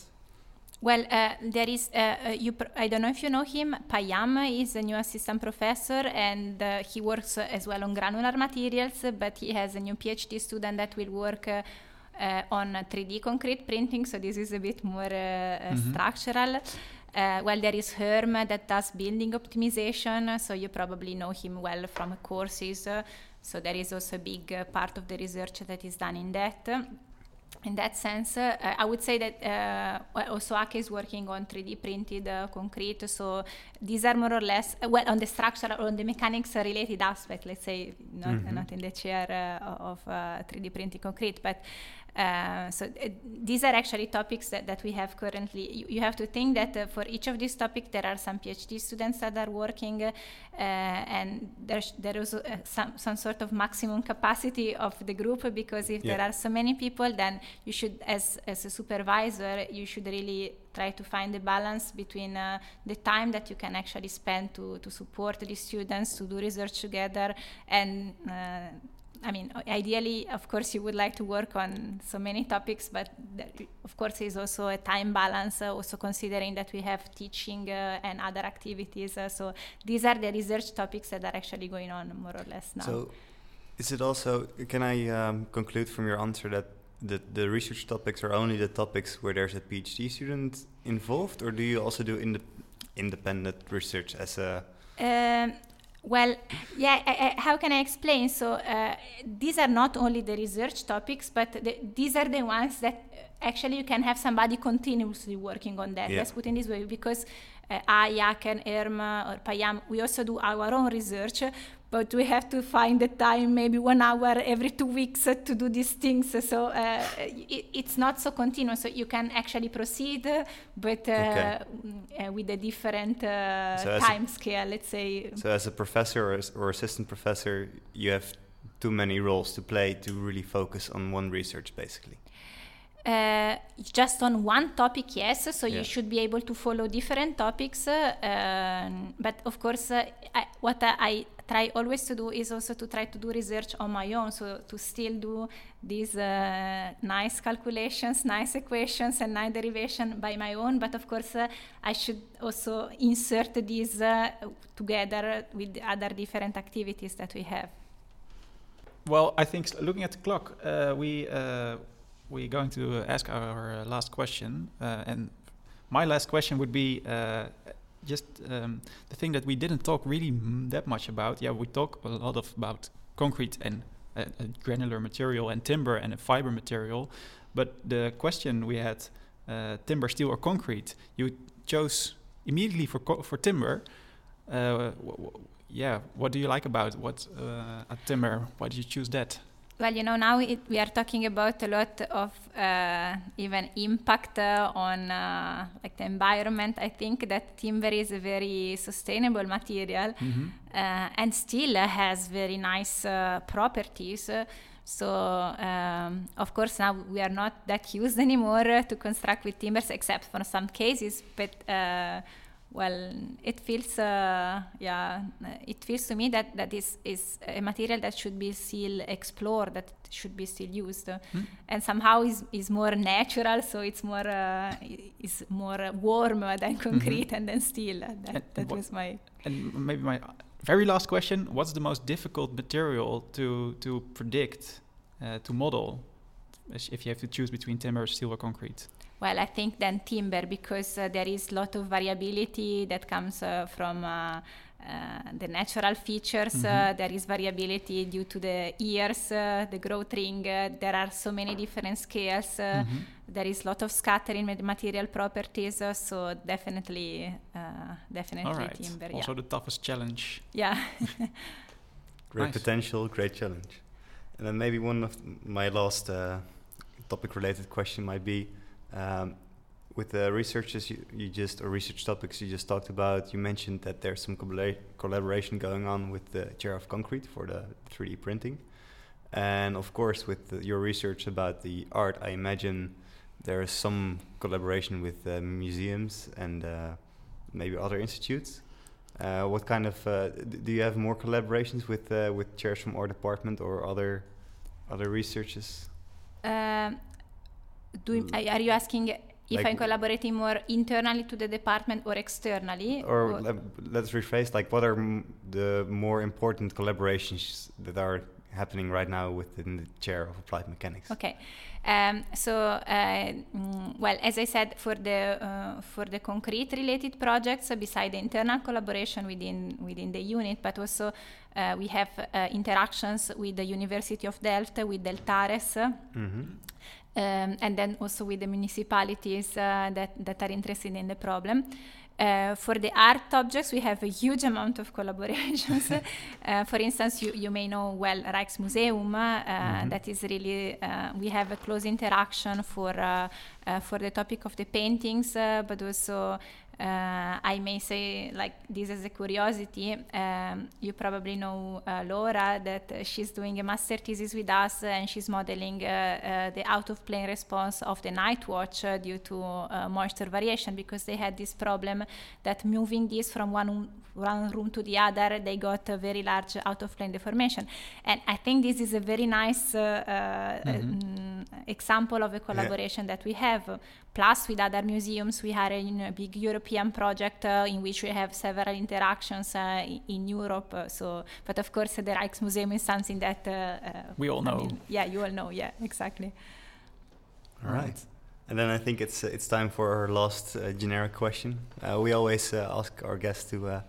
Well, uh, there is, uh, you pr- I don't know if you know him, Payam is a new assistant professor, and uh, he works uh, as well on granular materials, uh, but he has a new PhD student that will work uh, uh, on three D concrete printing, so this is a bit more uh, mm-hmm. structural. Uh, well, there is Herm that does building optimization, so you probably know him well from courses, uh, so there is also a big uh, part of the research that is done in that. In that sense, uh, I would say that uh, also Ake is working on three D printed uh, concrete. So these are more or less, uh, well, on the structure, on the mechanics related aspect, let's say, not, mm-hmm. uh, not in the chair uh, of uh, three D printed concrete. But uh, so uh, these are actually topics that, that we have currently. You, you have to think that uh, for each of these topics, there are some PhD students that are working uh, and there's, there is uh, some, some sort of maximum capacity of the group, because if yeah. there are so many people, then you should, as as a supervisor, you should really try to find a balance between uh, the time that you can actually spend to, to support the students, to do research together. And uh, I mean, ideally, of course, you would like to work on so many topics, but there, of course, is also a time balance, uh, also considering that we have teaching uh, and other activities. Uh, so these are the research topics that are actually going on more or less now. So is it also, can I um, conclude from your answer that The, the research topics are only the topics where there's a PhD student involved, or do you also do ind- independent research as a... Um, well, yeah, I, I, how can I explain? So uh, these are not only the research topics, but the, these are the ones that actually you can have somebody continuously working on that. Yeah. Let's put it this way, because uh, I, Jaken, Erma, or Payam, we also do our own research, but we have to find the time, maybe one hour every two weeks uh, to do these things. So uh, it, it's not so continuous. So you can actually proceed, uh, but uh, okay. uh, with a different uh, so time scale, let's say. So as a professor or, as, or assistant professor, you have too many roles to play to really focus on one research, basically. Uh, just on one topic, yes. So yeah. you should be able to follow different topics. Uh, but of course, uh, I, what I... I try always to do is also to try to do research on my own, so to still do these uh, nice calculations, nice equations and nice derivation by my own, but of course uh, I should also insert these uh, together with the other different activities that we have. Well, I think looking at the clock, uh, we, uh, we're going to ask our last question, uh, and my last question would be uh, Just um, the thing that we didn't talk really m- that much about. Yeah, we talk a lot of about concrete and uh, uh, granular material and timber and uh, fiber material. But the question we had, uh, timber, steel or concrete, you chose immediately for co- for timber. Uh, w- w- yeah, what do you like about what uh, a timber? Why did you choose that? Well, you know, now it, we are talking about a lot of uh, even impact uh, on uh, like the environment. I think that timber is a very sustainable material, mm-hmm. uh, and still has very nice uh, properties. Uh, So, um, of course, now we are not that used anymore to construct with timbers, except for some cases. But uh, well, it feels, uh, yeah, it feels to me that that is is a material that should be still explored, that should be still used, mm. and somehow is is more natural. So it's more uh, is more warm than concrete mm-hmm. and than steel. That, and that wha- was my and maybe my very last question: what's the most difficult material to to predict, uh, to model if you have to choose between timber, steel or concrete? Well, I think then timber, because uh, there is a lot of variability that comes uh, from uh, uh, the natural features. Mm-hmm. Uh, there is variability due to the years, uh, the growth ring. Uh, there are so many different scales. Uh, mm-hmm. There is a lot of scattering with material properties. Uh, so definitely, uh, definitely All right. timber. Also yeah. the toughest challenge. Yeah. Great nice. Potential, great challenge. And then maybe one of my last uh, topic-related question might be, um, with the researchers you, you just, or research topics you just talked about, you mentioned that there's some colla- collaboration going on with the Chair of Concrete for the three D printing. And of course, with the, your research about the art, I imagine there is some collaboration with uh, museums and uh, maybe other institutes. Uh, what kind of uh, do you have more collaborations with uh, with chairs from our department or other other researchers? Um, do you, are you asking if like I'm collaborating more internally to the department or externally? Or, or le- let's rephrase: like, what are m- the more important collaborations that are happening right now within the Chair of Applied Mechanics? Okay, um, so uh, mm, well, as I said, for the uh, for the concrete related projects, uh, beside the internal collaboration within within the unit, but also uh, we have uh, interactions with the University of Delft, with Deltares. Mm-hmm. Um, and then also with the municipalities uh, that, that are interested in the problem. Uh, for the art objects, we have a huge amount of collaborations. uh, for instance, you, you may know well Rijksmuseum. Uh, mm-hmm. That is really uh, we have a close interaction for uh, uh, for the topic of the paintings, uh, but also. Uh, I may say, like, this as a curiosity, um, you probably know uh, Laura, that uh, she's doing a master thesis with us, uh, and she's modeling uh, uh, the out-of-plane response of the Night Watch uh, due to uh, moisture variation, because they had this problem that moving this from one, um, one room to the other, they got a very large out-of-plane deformation. And I think this is a very nice uh, uh, mm-hmm. uh, example of a collaboration yeah. that we have. Plus, with other museums, we are in a big European project uh, in which we have several interactions uh, in, in Europe. Uh, so, but of course, uh, the Rijksmuseum is something that... Uh, uh, we all I know. Mean, yeah, you all know. Yeah, exactly. All right. right. And then I think it's uh, it's time for our last uh, generic question. Uh, we always uh, ask our guests to... Uh,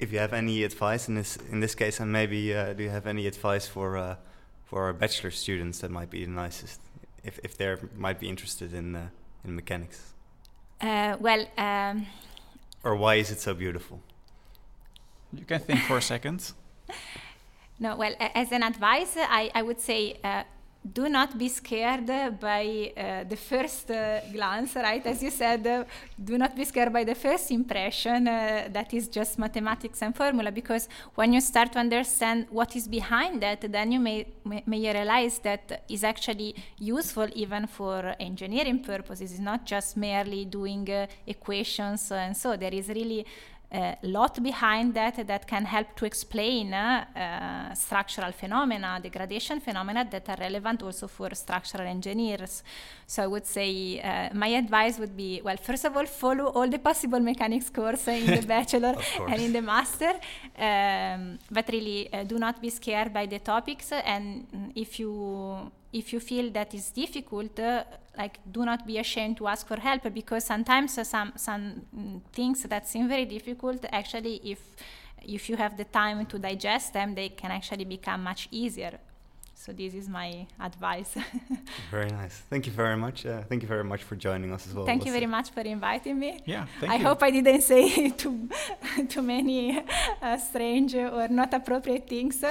if you have any advice in this in this case, and maybe uh, do you have any advice for uh, for our bachelor students that might be the nicest, if if they might be interested in uh, in mechanics? Uh, well, um, or why is it so beautiful? You can think for a second. No, well, as an advice, I I would say. Uh, Do not be scared uh, by uh, the first uh, glance, right? As you said, uh, do not be scared by the first impression uh, that is just mathematics and formula, because when you start to understand what is behind that, then you may, may, may realize that is actually useful even for engineering purposes. It's not just merely doing uh, equations, and so there is really a lot behind that that can help to explain uh, uh, structural phenomena, degradation phenomena that are relevant also for structural engineers. So I would say uh, my advice would be, well, first of all, follow all the possible mechanics course in the bachelor and in the master, um, but really uh, do not be scared by the topics, and if you if you feel that is difficult, uh, like, do not be ashamed to ask for help, because sometimes uh, some some mm, things that seem very difficult, actually, if if you have the time to digest them, they can actually become much easier. So this is my advice. Very nice. Thank you very much. Uh, thank you very much for joining us as well. Thank you very much for inviting me. Yeah, thank I you. I hope I didn't say too too many uh, strange or not appropriate things. No,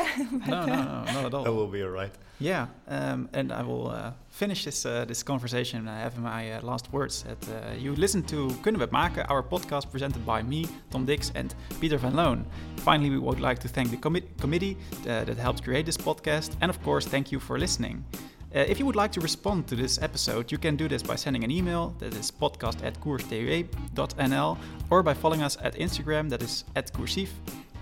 no, no, not at all. That will be all right. Yeah, um, and I will uh, finish this uh, this conversation. I have my uh, last words. That uh, you listen to Kunnen we het maken? Our podcast presented by me, Tom Dix, and Peter van Loon. Finally, we would like to thank the comi- committee uh, that helped create this podcast, and of course, thank you for listening. Uh, if you would like to respond to this episode, you can do this by sending an email, that is podcast at koers t u e dot n l, or by following us at Instagram, that is at cursief.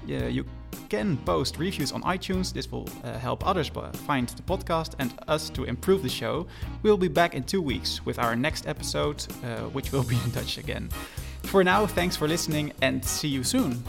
Uh, you can post reviews on iTunes. This will uh, help others b- find the podcast and us to improve the show. We'll be back in two weeks with our next episode, uh, which will be in Dutch again. For now, thanks for listening and see you soon.